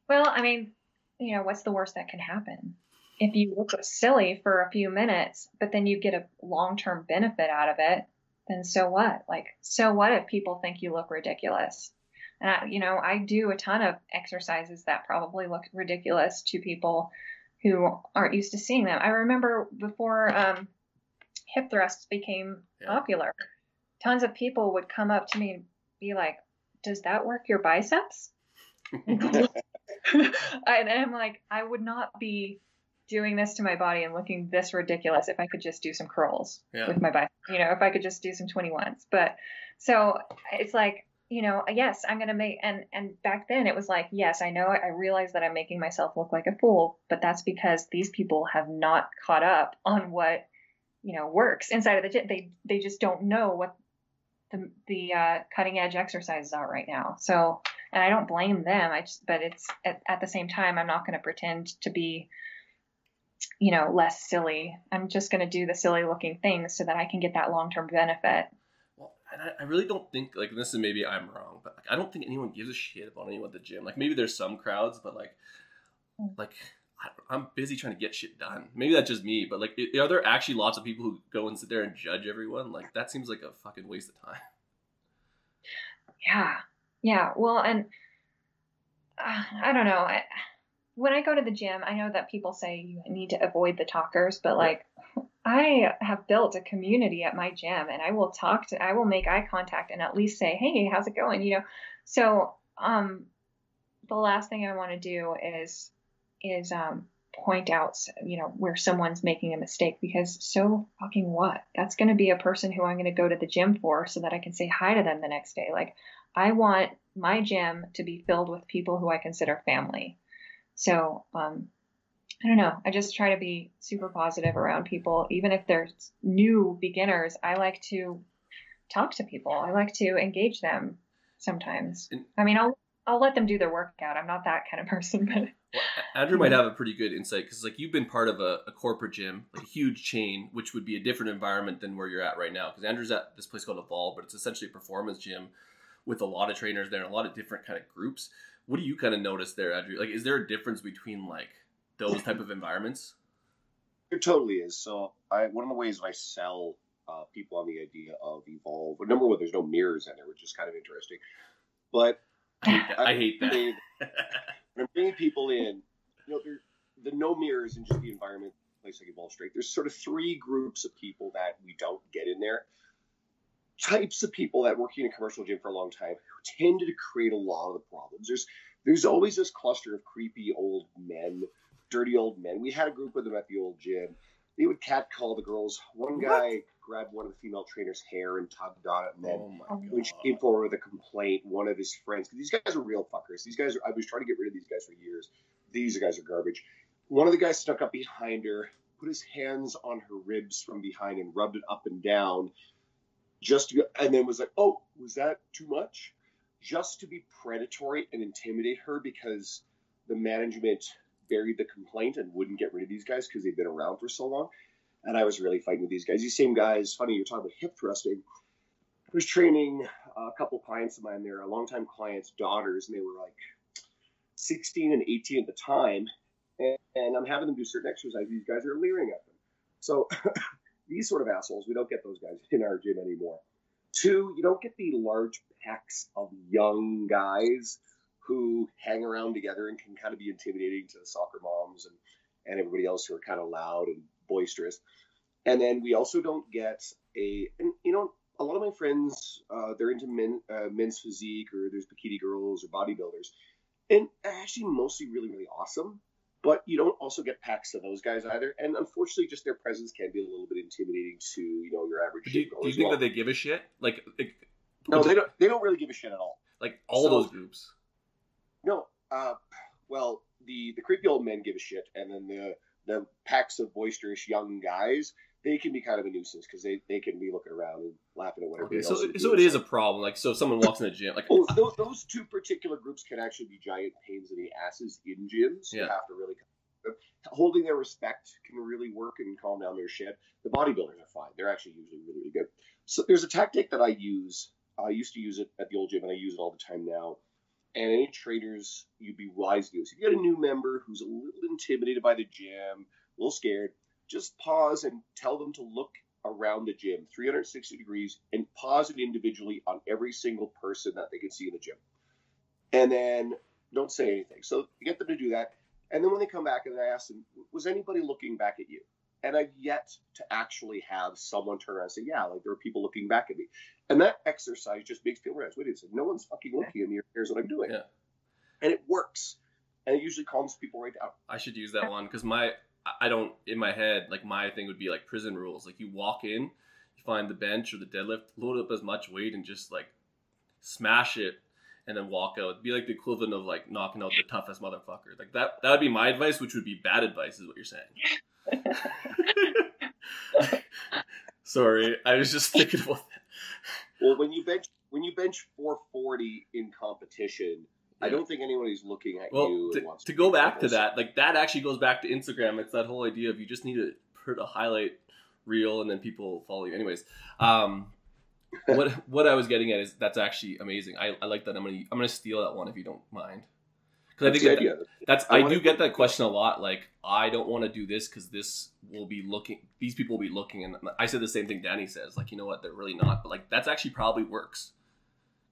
Well, I mean, what's the worst that can happen? If you look silly for a few minutes, but then you get a long-term benefit out of it, then so what? So what if people think you look ridiculous? And I do a ton of exercises that probably look ridiculous to people who aren't used to seeing them. I remember before hip thrusts became popular, tons of people would come up to me and be like, does that work your biceps? And I'm like, I would not be doing this to my body and looking this ridiculous if I could just do some curls with my body, if I could just do some 21s. But so it's yes, I'm going to make, and back then it was yes, I know, I realize that I'm making myself look like a fool, but that's because these people have not caught up on what, works inside of the gym. They just don't know what the cutting edge exercises are right now. So, and I don't blame them. But it's at the same time, I'm not going to pretend to be, less silly. I'm just going to do the silly looking things so that I can get that long-term benefit. Well, and I really don't think this is, maybe I'm wrong, but I don't think anyone gives a shit about anyone at the gym. Maybe there's some crowds, but I'm busy trying to get shit done. Maybe that's just me, but are there actually lots of people who go and sit there and judge everyone? That seems like a fucking waste of time. Yeah. Yeah. Well, and I don't know. When I go to the gym, I know that people say you need to avoid the talkers, but I have built a community at my gym, and I will I will make eye contact and at least say, hey, how's it going? So, the last thing I want to do is point out, where someone's making a mistake, because so fucking what? That's going to be a person who I'm going to go to the gym for so that I can say hi to them the next day. I want my gym to be filled with people who I consider family. So, I don't know. I just try to be super positive around people. Even if they're new beginners, I like to talk to people. I like to engage them sometimes. I mean, I'll let them do their workout. I'm not that kind of person. But well, Andrew might have a pretty good insight because, like, you've been part of a corporate gym, like a huge chain, which would be a different environment than where you're at right now. Because Andrew's at this place called Evolve, but it's essentially a performance gym with a lot of trainers there and a lot of different kind of groups. What do you kind of notice there, Andrew? Like, is there a difference between, like, those type of environments? It totally is. So one of the ways that I sell people on the idea of Evolve, well, number one, there's no mirrors in there, which is kind of interesting. But I hate that. When I'm bringing people in, you know, the no mirrors and just the environment, place like Evolve Straight, there's sort of three groups of people that we don't get in there. Types of people that work in a commercial gym for a long time who tend to create a lot of the problems. There's always this cluster of creepy old men, dirty old men. We had a group of them at the old gym. They would catcall the girls. One guy grabbed one of the female trainers' hair and tugged on it, and then when she came forward with a complaint, one of his friends, because these guys are real fuckers. I was trying to get rid of these guys for years. These guys are garbage. One of the guys snuck up behind her, put his hands on her ribs from behind and rubbed it up and down, just to go, and then was like, "Oh, was that too much?" Just to be predatory and intimidate her because the management buried the complaint and wouldn't get rid of these guys because they've been around for so long. And I was really fighting with these guys. These same guys, funny, you're talking about hip thrusting. I was training a couple clients of mine there, a longtime client's daughters, and they were like 16 and 18 at the time. And I'm having them do certain exercises. These guys are leering at them. So these sort of assholes, we don't get those guys in our gym anymore. Two, you don't get the large packs of young guys who hang around together and can kind of be intimidating to the soccer moms and everybody else who are kind of loud and boisterous. And then we also don't get a lot of my friends, they're into men's physique, or there's bikini girls or bodybuilders. And actually mostly really, really awesome. But you don't also get packs of those guys either. And unfortunately, just their presence can be a little bit intimidating to, you know, your average. Do you think that they give a shit? Like no, they don't really give a shit at all. Like all those groups. No. Well, the creepy old men give a shit. And then the packs of boisterous young guys, they can be kind of a nuisance because they can be looking around and laughing at whatever. Okay, so it is a problem. Like, so if someone walks in the gym, like those two particular groups can actually be giant pains in the asses in gyms. Yeah. You have to really holding their respect can really work and calm down their shit. The bodybuilders are fine; they're actually usually really, really good. So there's a tactic that I use. I used to use it at the old gym, and I use it all the time now. And any traders, you'd be wise to do this. If you got a new member who's a little intimidated by the gym, a little scared, just pause and tell them to look around the gym 360 degrees and pause it individually on every single person that they can see in the gym. And then don't say anything. So you get them to do that. And then when they come back and I ask them, was anybody looking back at you? And I've yet to actually have someone turn around and say, yeah, like there were people looking back at me. And that exercise just makes people realize, wait a second, no one's fucking looking at me or cares what I'm doing. Yeah. And it works. And it usually calms people right down. I should use that one because in my head, like my thing would be like prison rules. Like you walk in, you find the bench or the deadlift, load up as much weight and just like smash it and then walk out. It'd be like the equivalent of like knocking out the toughest motherfucker. Like that would be my advice, which would be bad advice is what you're saying. Sorry. I was just thinking about that. Well, when you bench 440 in competition, I don't think anybody's looking at you. To go back to that, like that actually goes back to Instagram. It's that whole idea of you just need to put a highlight reel and then people follow you. Anyways, what I was getting at is that's actually amazing. I like that. I'm gonna steal that one if you don't mind, because I think I do get that question a lot. Like I don't want to do this because this will be looking. These people will be looking, and I said the same thing Dani says. Like you know what? They're really not. But like that's actually probably works.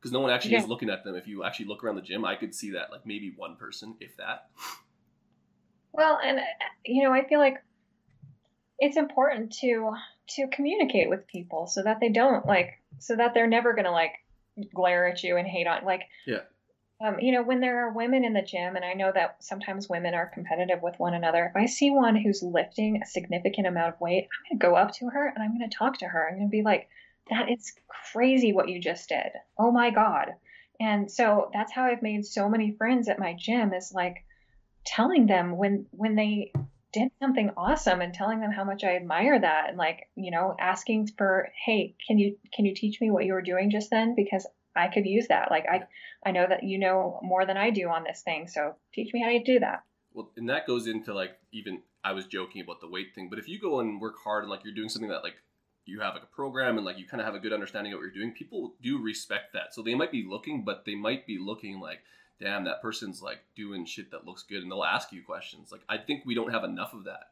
Because no one actually is looking at them. If you actually look around the gym, I could see that, like, maybe one person, if that. Well, and, you know, I feel like it's important to communicate with people so that they don't, like, so that they're never going to, like, glare at you and hate on, like, yeah. You know, when there are women in the gym, and I know that sometimes women are competitive with one another, if I see one who's lifting a significant amount of weight, I'm going to go up to her and I'm going to talk to her. I'm going to be like, that is crazy what you just did. Oh my God. And so that's how I've made so many friends at my gym, is like telling them when they did something awesome and telling them how much I admire that. And like, you know, asking for, hey, can you teach me what you were doing just then? Because I could use that. Like, I know that you know more than I do on this thing. So teach me how you do that. Well, and that goes into like, even I was joking about the weight thing, but if you go and work hard and like you're doing something that like you have like a program and like you kind of have a good understanding of what you're doing, people do respect that. So they might be looking, but they might be looking like, damn, that person's like doing shit that looks good, and they'll ask you questions. Like, I think we don't have enough of that.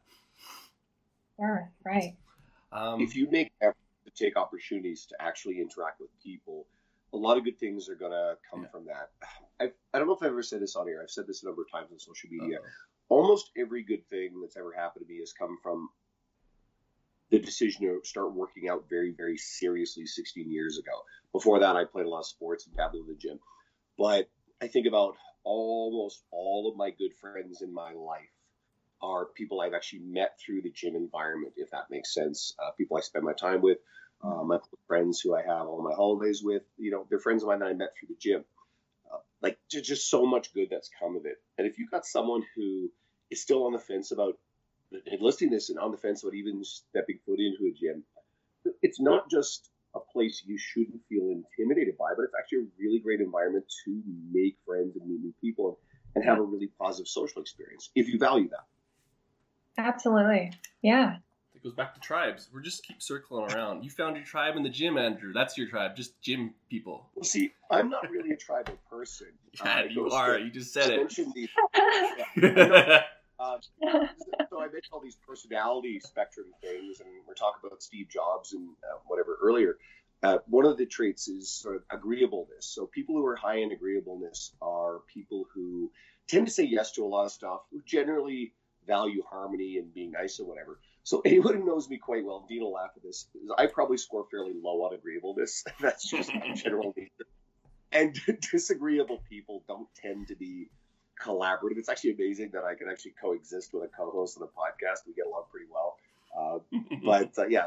Sure, right. If you make effort to take opportunities to actually interact with people, a lot of good things are going to come from that. I don't know if I've ever said this on air. I've said this a number of times on social media. Almost every good thing that's ever happened to me has come from the decision to start working out very, very seriously 16 years ago. Before that, I played a lot of sports and dabbled in the gym. But I think about almost all of my good friends in my life are people I've actually met through the gym environment, if that makes sense. People I spend my time with, my friends who I have all my holidays with, you know, they're friends of mine that I met through the gym. Like, there's just so much good that's come of it. And if you've got someone who is still on the fence about enlisting this and on the fence about even stepping foot into a gym, it's not just a place you shouldn't feel intimidated by, but it's actually a really great environment to make friends and meet new people and have a really positive social experience if you value that. Absolutely. Yeah. It goes back to tribes. We're just keep circling around. You found your tribe in the gym, Andrew. That's your tribe. Just gym people. Well, see, I'm not really a tribal person. Yeah, you are. You just said it. So I mentioned all these personality spectrum things, and we're talking about Steve Jobs and whatever earlier. One of the traits is sort of agreeableness. So people who are high in agreeableness are people who tend to say yes to a lot of stuff, who generally value harmony and being nice and whatever. So anyone who knows me quite well, Dean will laugh at this, is I probably score fairly low on agreeableness. That's just my general nature. And disagreeable people don't tend to be collaborative. It's actually amazing that I can actually coexist with a co-host on a podcast. We get along pretty well.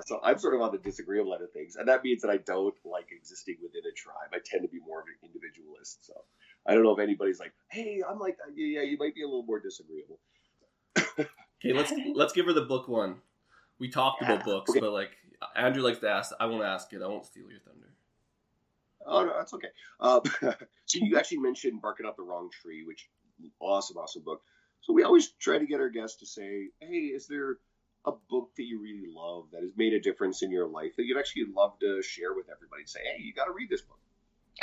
So I'm sort of on the disagreeable end of things. And that means that I don't like existing within a tribe. I tend to be more of an individualist. So I don't know if anybody's like, hey, I'm like, yeah, you might be a little more disagreeable. Okay, let's give her the book one. We talked about books, okay. But like Andrew likes to ask. I won't ask it. I won't steal your thunder. Oh, no, that's okay. So you actually mentioned Barking Up the Wrong Tree, which awesome book. So we always try to get our guests to say, hey, is there a book that you really love that has made a difference in your life that you'd actually love to share with everybody and say, hey, you got to read this book?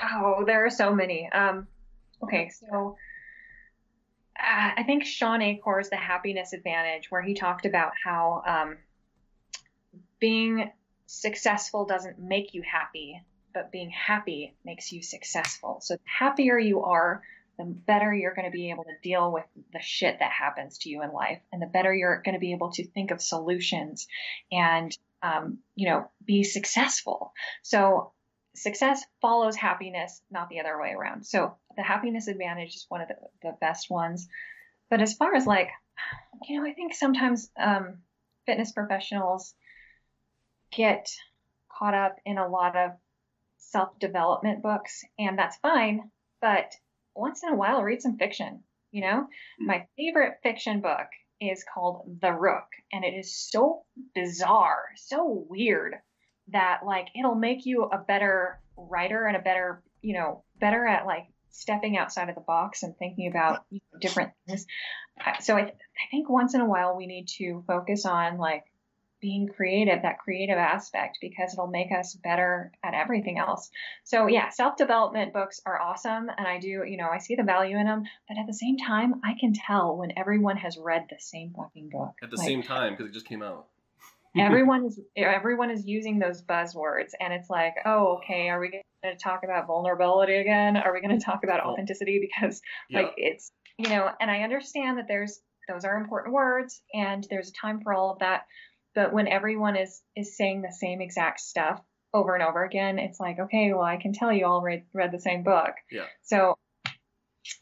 Oh, there are so many. Okay, so I think Sean Acor's The Happiness Advantage, where he talked about how being successful doesn't make you happy, but being happy makes you successful. So the happier you are, the better you're going to be able to deal with the shit that happens to you in life, and the better you're going to be able to think of solutions and, be successful. So success follows happiness, not the other way around. So The Happiness Advantage is one of the best ones. But as far as I think sometimes fitness professionals get caught up in a lot of self-development books, and that's fine. But once in a while, read some fiction. You know, my favorite fiction book is called The Rook, and it is so bizarre, so weird that it'll make you a better writer and a better, better at stepping outside of the box and thinking about different things. So I think once in a while we need to focus on being creative, that creative aspect, because it'll make us better at everything else. So yeah, self-development books are awesome. And I do, I see the value in them, but at the same time, I can tell when everyone has read the same fucking book. At the same time, because it just came out. Everyone is using those buzzwords, and it's are we going to talk about vulnerability again? Are we going to talk about authenticity? Because it's, and I understand that those are important words and there's a time for all of that. But when everyone is saying the same exact stuff over and over again, it's okay, well, I can tell you all read the same book. Yeah. So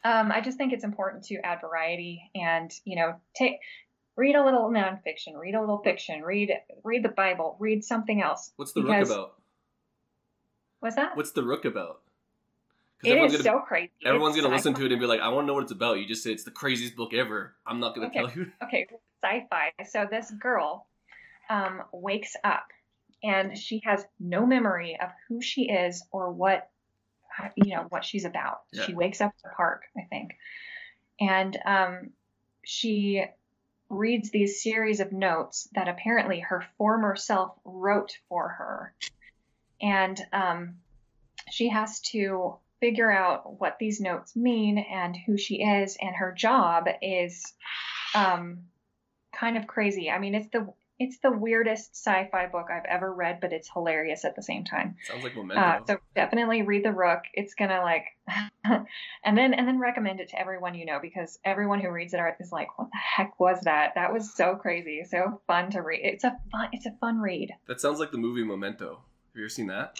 I just think it's important to add variety and, read a little nonfiction, read a little fiction, read the Bible, read something else. What's The Rook about? What's that? What's The Rook about? It is so crazy. Everyone's going to listen to it and be like, I want to know what it's about. You just said it's the craziest book ever. I'm not going to tell you. Okay, sci-fi. So this girl wakes up and she has no memory of who she is or what she's about. Yeah. She wakes up at the park, I think. And she reads these series of notes that apparently her former self wrote for her. And she has to figure out what these notes mean and who she is. And her job is kind of crazy. I mean, it's the weirdest sci-fi book I've ever read, but it's hilarious at the same time. Sounds like Memento. So definitely read The Rook. It's going to and then recommend it to everyone, because everyone who reads it is like, what the heck was that? That was so crazy. So fun to read. It's a fun read. That sounds like the movie Memento. Have you ever seen that?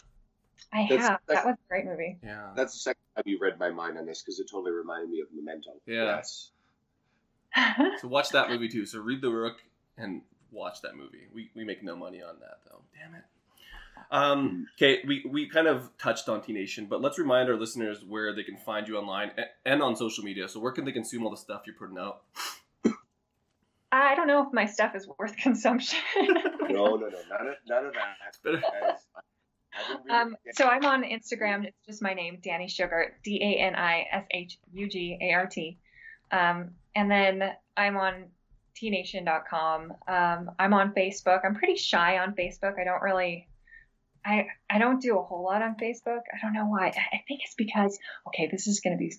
I have. That was a great movie. Yeah. That's the second time you read my mind on this, because it totally reminded me of Memento. Yeah. Yes. So watch that movie too. So read The Rook and watch that movie. We make no money on that though. Damn it. Okay, we kind of touched on T Nation, but let's remind our listeners where they can find you online and on social media. So where can they consume all the stuff you're putting out? I don't know if my stuff is worth consumption. No, none of that. So I'm on Instagram. It's just my name, Dani Shugart, DaniShugart. And then I'm on tnation.com. I'm on Facebook. I'm pretty shy on Facebook. I don't do a whole lot on Facebook. I don't know why. I think it's because, this is going to be,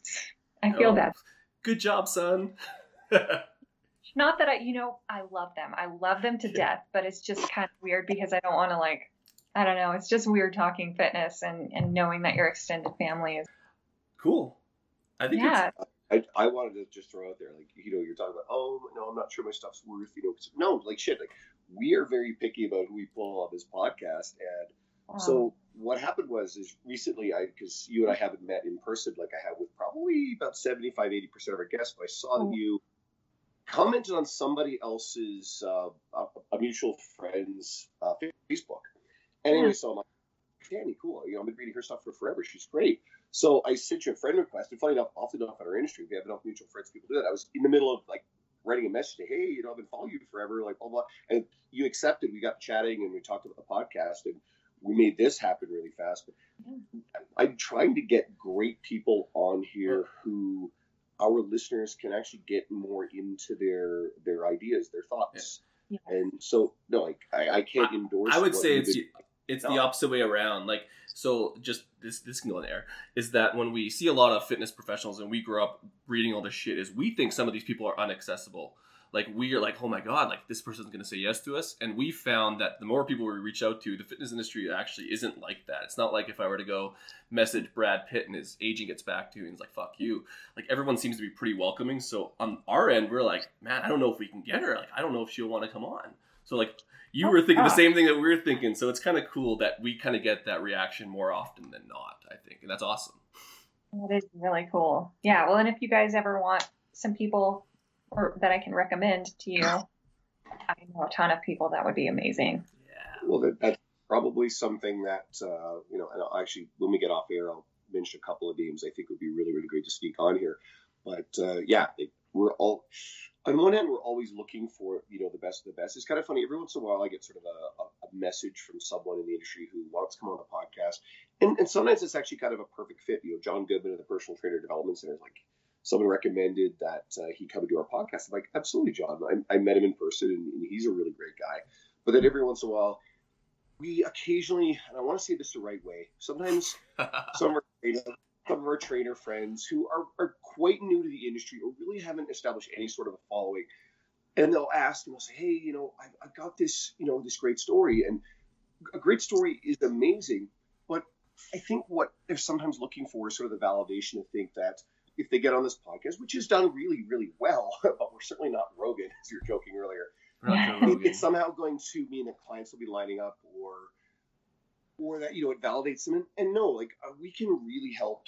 I feel bad. Good job, son. Not that I love them. I love them to death, but it's just kind of weird because I don't want to I don't know. It's just weird talking fitness and knowing that your extended family is. Cool. I think I wanted to just throw out there, you're talking about, I'm not sure my stuff's worth, we are very picky about who we pull on this podcast. And so what happened was recently, because you and I haven't met in person, like I have with probably about 75, 80% of our guests, but I saw that you commented on somebody else's, a mutual friend's Facebook. And anyway, so I'm like, Dani, cool. I've been reading her stuff for forever. She's great. So I sent you a friend request. And funny enough, often enough in our industry, we have enough mutual friends, people do that. I was in the middle of writing a message to, hey, I've been following you forever, blah, blah. And you accepted. We got chatting and we talked about the podcast and we made this happen really fast. But I'm trying to get great people on here who our listeners can actually get more into their ideas, their thoughts. Yeah. And so, I can't endorse. I would say it's the opposite way around. So just this can go on air, is that when we see a lot of fitness professionals and we grow up reading all this shit, is we think some of these people are inaccessible. We are oh my God, this person's going to say yes to us. And we found that the more people we reach out to, the fitness industry actually isn't like that. It's not like if I were to go message Brad Pitt and his agent gets back to you and he's like, fuck you. Everyone seems to be pretty welcoming. So on our end, we're like, man, I don't know if we can get her. I don't know if she'll want to come on. So you were thinking the same thing that we were thinking. So it's kind of cool that we kind of get that reaction more often than not, I think. And that's awesome. That is really cool. Yeah. Well, and if you guys ever want some people or that I can recommend to you, I know a ton of people that would be amazing. Yeah. Well, that's probably something that, and I'll actually, when we get off air, I'll mention a couple of names I think would be really, really great to speak on here. But we're all, on one hand, we're always looking for, the best of the best. It's kind of funny. Every once in a while, I get sort of a message from someone in the industry who wants to come on the podcast. And sometimes it's actually kind of a perfect fit. John Goodman of the Personal Trainer Development Center, someone recommended that he come and do our podcast. I'm like, absolutely, John. I met him in person, and he's a really great guy. But then every once in a while, we occasionally, and I want to say this the right way, sometimes some of our trainer friends who are quite new to the industry or really haven't established any sort of a following. And they'll ask and they'll say, hey, I've got this, this great story. And a great story is amazing. But I think what they're sometimes looking for is sort of the validation to think that if they get on this podcast, which is done really, really well, but we're certainly not Rogan, as you were joking earlier. It's somehow going to mean that clients will be lining up or that, it validates them. And no, we can really help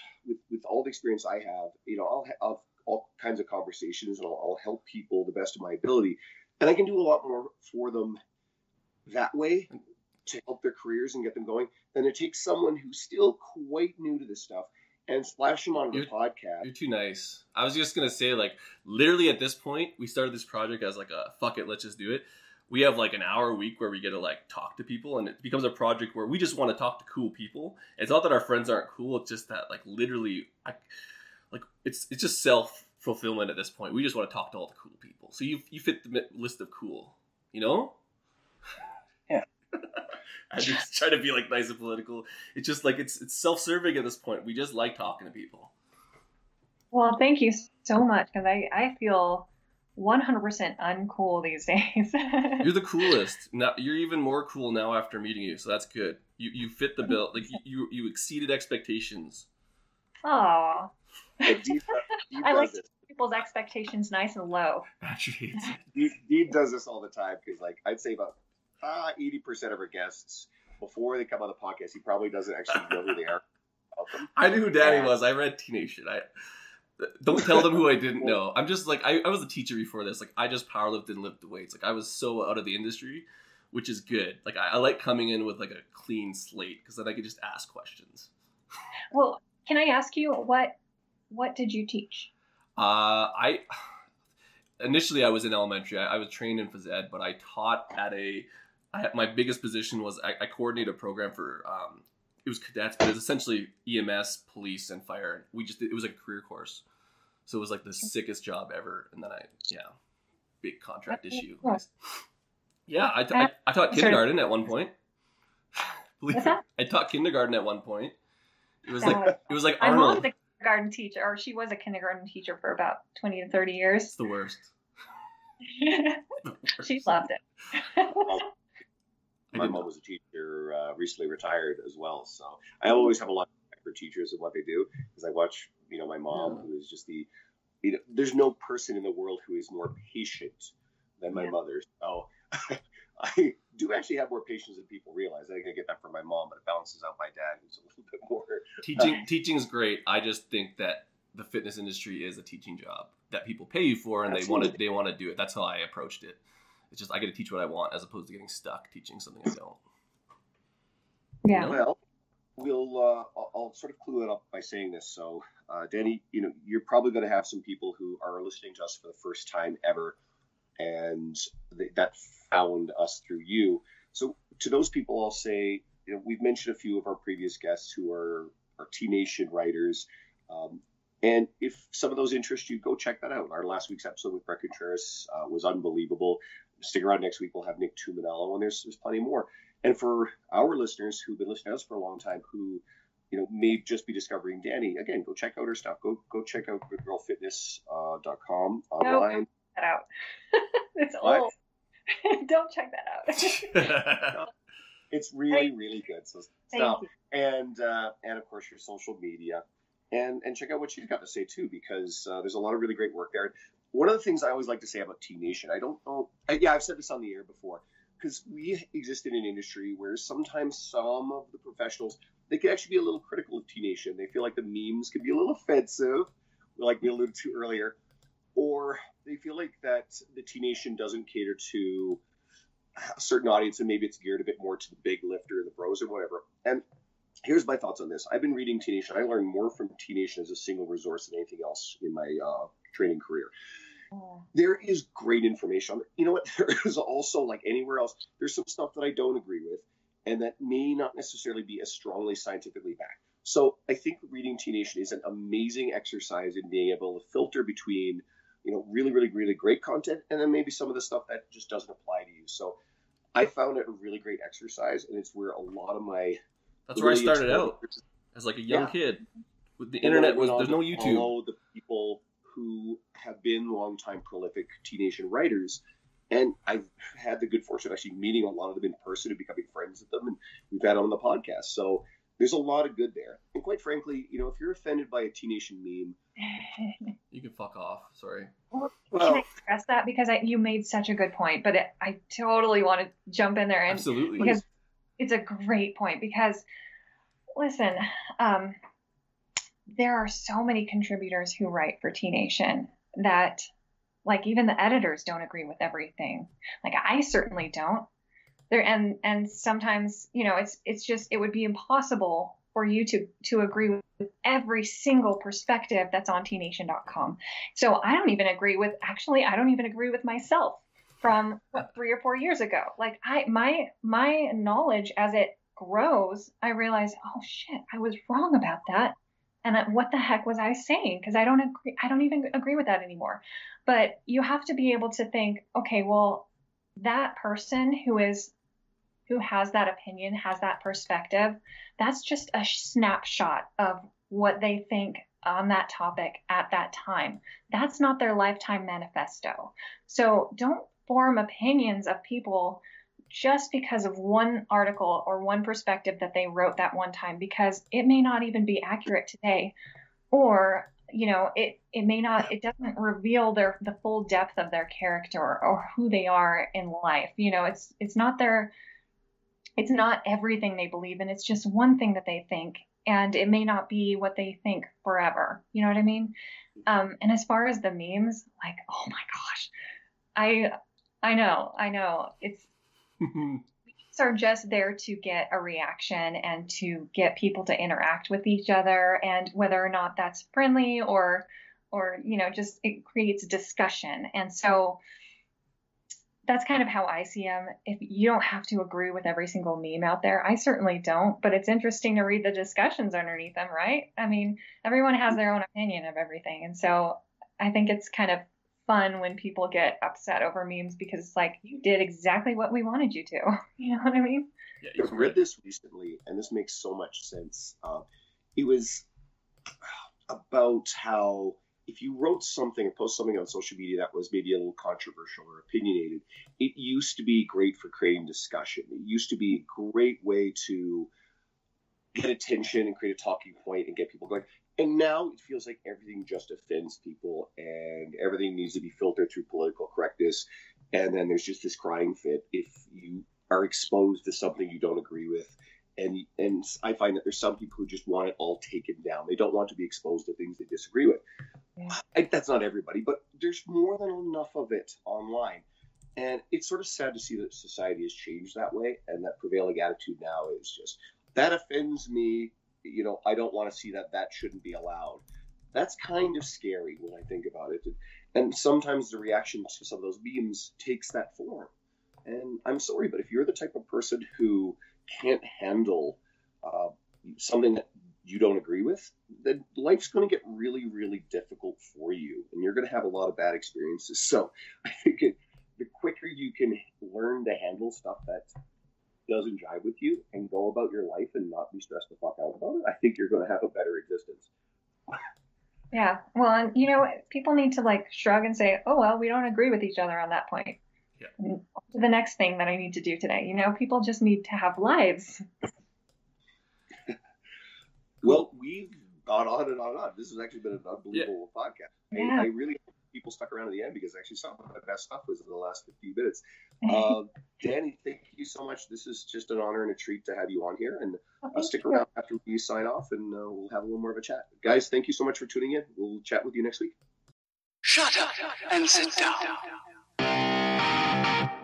with all the experience I have. I'll have all kinds of conversations and I'll help people the best of my ability. And I can do a lot more for them that way to help their careers and get them going than it takes someone who's still quite new to this stuff. and splash them on the podcast. You're too nice. I was just going to say, like, literally at this point, we started this project as like a fuck it, let's just do it. We have like an hour a week where we get to like talk to people, and it becomes a project where we just want to talk to cool people. It's not that our friends aren't cool. It's just that like literally it's just self-fulfillment at this point. We just want to talk to all the cool people. So you fit the list of cool, you know? Yeah. I just try to be like nice and political. It's just like it's self-serving at this point. We just like talking to people. Well, thank you so much, because I feel 100% uncool these days. You're the coolest. Now, you're even more cool now after meeting you, so that's good. You fit the bill. Like you exceeded expectations. Oh. I like to keep people's expectations nice and low. Actually, Dee does this all the time, because like I'd say about 80% of her guests, before they come on the podcast, he probably doesn't actually know who they are. I knew who Danny was. I read T Nation. Don't tell them who I didn't know. I'm just like, I was a teacher before this. Like, I just powerlifted and lifted weights. Like, I was so out of the industry, which is good. Like, I like coming in with like a clean slate, because then I could just ask questions. Well, can I ask you what did you teach? Initially I was in elementary. I was trained in phys ed, but I taught my biggest position was I coordinated a program for it was cadets, but it was essentially EMS, police, and fire. It was like a career course. So it was like the sickest job ever. And then big contract issue. Cool. Yeah, I taught kindergarten at one point. Believe it. I taught kindergarten at one point. It was like Arnold. My mom's a kindergarten teacher, or she was a kindergarten teacher for about 20 to 30 years. It's the worst. She loved it. My mom was a teacher, recently retired as well. So I always have a lot of respect for teachers and what they do, because I watch, my mom, who is just there's no person in the world who is more patient than my mother. So I do actually have more patience than people realize. I think I get that from my mom, but it balances out my dad, who's a little bit more. Teaching is great. I just think that the fitness industry is a teaching job that people pay you for, and they want to do it. That's how I approached it. It's just I get to teach what I want, as opposed to getting stuck teaching something I don't. Yeah. Well, I'll sort of clue it up by saying this. So, Dani, you're probably going to have some people who are listening to us for the first time ever, and that found us through you. So, to those people, I'll say, we've mentioned a few of our previous guests who are T Nation writers. And if some of those interest you, go check that out. Our last week's episode with Bret Contreras was unbelievable. Stick around next week. We'll have Nick Tumminello, and there's plenty more. And for our listeners who've been listening to us for a long time, who may just be discovering Dani, again, go check out her stuff. Go check out goodgirlfitness.com online. Don't check that out. It's old. Don't check that out. No, it's really, really good. So stop. And of course your social media. And check out what she's got to say, too, because there's a lot of really great work there. One of the things I always like to say about T Nation, I don't know. I've said this on the air before, because we exist in an industry where sometimes some of the professionals, they can actually be a little critical of T Nation. They feel like the memes can be a little offensive, like we alluded to earlier, or they feel like that the T Nation doesn't cater to a certain audience, and maybe it's geared a bit more to the big lifter, the bros, or whatever. And here's my thoughts on this. I've been reading T Nation. I learned more from T Nation as a single resource than anything else in my training career. Oh. There is great information. You know what? There is also, like anywhere else, there's some stuff that I don't agree with and that may not necessarily be as strongly scientifically backed. So I think reading T Nation is an amazing exercise in being able to filter between, really, really, really great content and then maybe some of the stuff that just doesn't apply to you. So I found it a really great exercise, and it's where a lot of my... That's where I started out as like a young kid. With the internet was there's no YouTube. Follow the people who have been longtime prolific T Nation writers, and I've had the good fortune of actually meeting a lot of them in person and becoming friends with them, and we've had them on the podcast. So there's a lot of good there. And quite frankly, if you're offended by a T Nation meme, you can fuck off. Sorry. Well, can I express that, because you made such a good point, but I totally want to jump in there and absolutely. Because it's a great point, because listen, there are so many contributors who write for T Nation that, like, even the editors don't agree with everything. Like, I certainly don't. There and sometimes, it's just, it would be impossible for you to agree with every single perspective that's on tnation.com. So I don't even agree with myself from 3 or 4 years ago. Like my knowledge as it grows, I realize, oh shit, I was wrong about that. And what the heck was I saying? Because I don't even agree with that anymore. But you have to be able to think, okay, well, that person who has that opinion, has that perspective, that's just a snapshot of what they think on that topic at that time. That's not their lifetime manifesto. So don't form opinions of people just because of one article or one perspective that they wrote that one time, because it may not even be accurate today, or, you know, it doesn't reveal the full depth of their character or who they are in life. You know, it's not everything they believe in. It's just one thing that they think, and it may not be what they think forever. You know what I mean? And as far as the memes, like, oh my gosh, I know Memes are just there to get a reaction and to get people to interact with each other, and whether or not that's friendly or, you know, just it creates discussion. And so that's kind of how I see them. If you don't have to agree with every single meme out there, I certainly don't, but it's interesting to read the discussions underneath them, right? I mean, everyone has their own opinion of everything. And so I think it's kind of fun when people get upset over memes, because it's like, you did exactly what we wanted you to. You know what I mean? Yeah, I read this recently, and this makes so much sense. It was about how if you wrote something or post something on social media that was maybe a little controversial or opinionated, it used to be great for creating discussion. It used to be a great way to get attention and create a talking point and get people going. And now it feels like everything just offends people, and everything needs to be filtered through political correctness. And then there's just this crying fit if you are exposed to something you don't agree with. And I find that there's some people who just want it all taken down. They don't want to be exposed to things they disagree with. Yeah. That's not everybody, but there's more than enough of it online. And it's sort of sad to see that society has changed that way, and that prevailing attitude now is just, that offends me. You know, I don't want to see that. That shouldn't be allowed. That's kind of scary when I think about it. And sometimes the reaction to some of those memes takes that form. And I'm sorry, but if you're the type of person who can't handle something that you don't agree with, then life's going to get really, really difficult for you. And you're going to have a lot of bad experiences. So I think the quicker you can learn to handle stuff that doesn't jive with you and go about your life and not be stressed the fuck out about it, I think you're going to have a better existence. Yeah. Well, and you know, people need to like shrug and say, oh, well, we don't agree with each other on that point. Yeah. To the next thing that I need to do today. You know, people just need to have lives. Well, we've gone on and on and on. This has actually been an unbelievable podcast. Yeah. I really hope people stuck around to the end, because actually some of my best stuff was in the last 15 minutes. Dani, thank you so much. This is just an honor and a treat to have you on here, and stick around after we sign off, and we'll have a little more of a chat. Guys, thank you so much for tuning in. We'll chat with you next week. Shut up and sit down.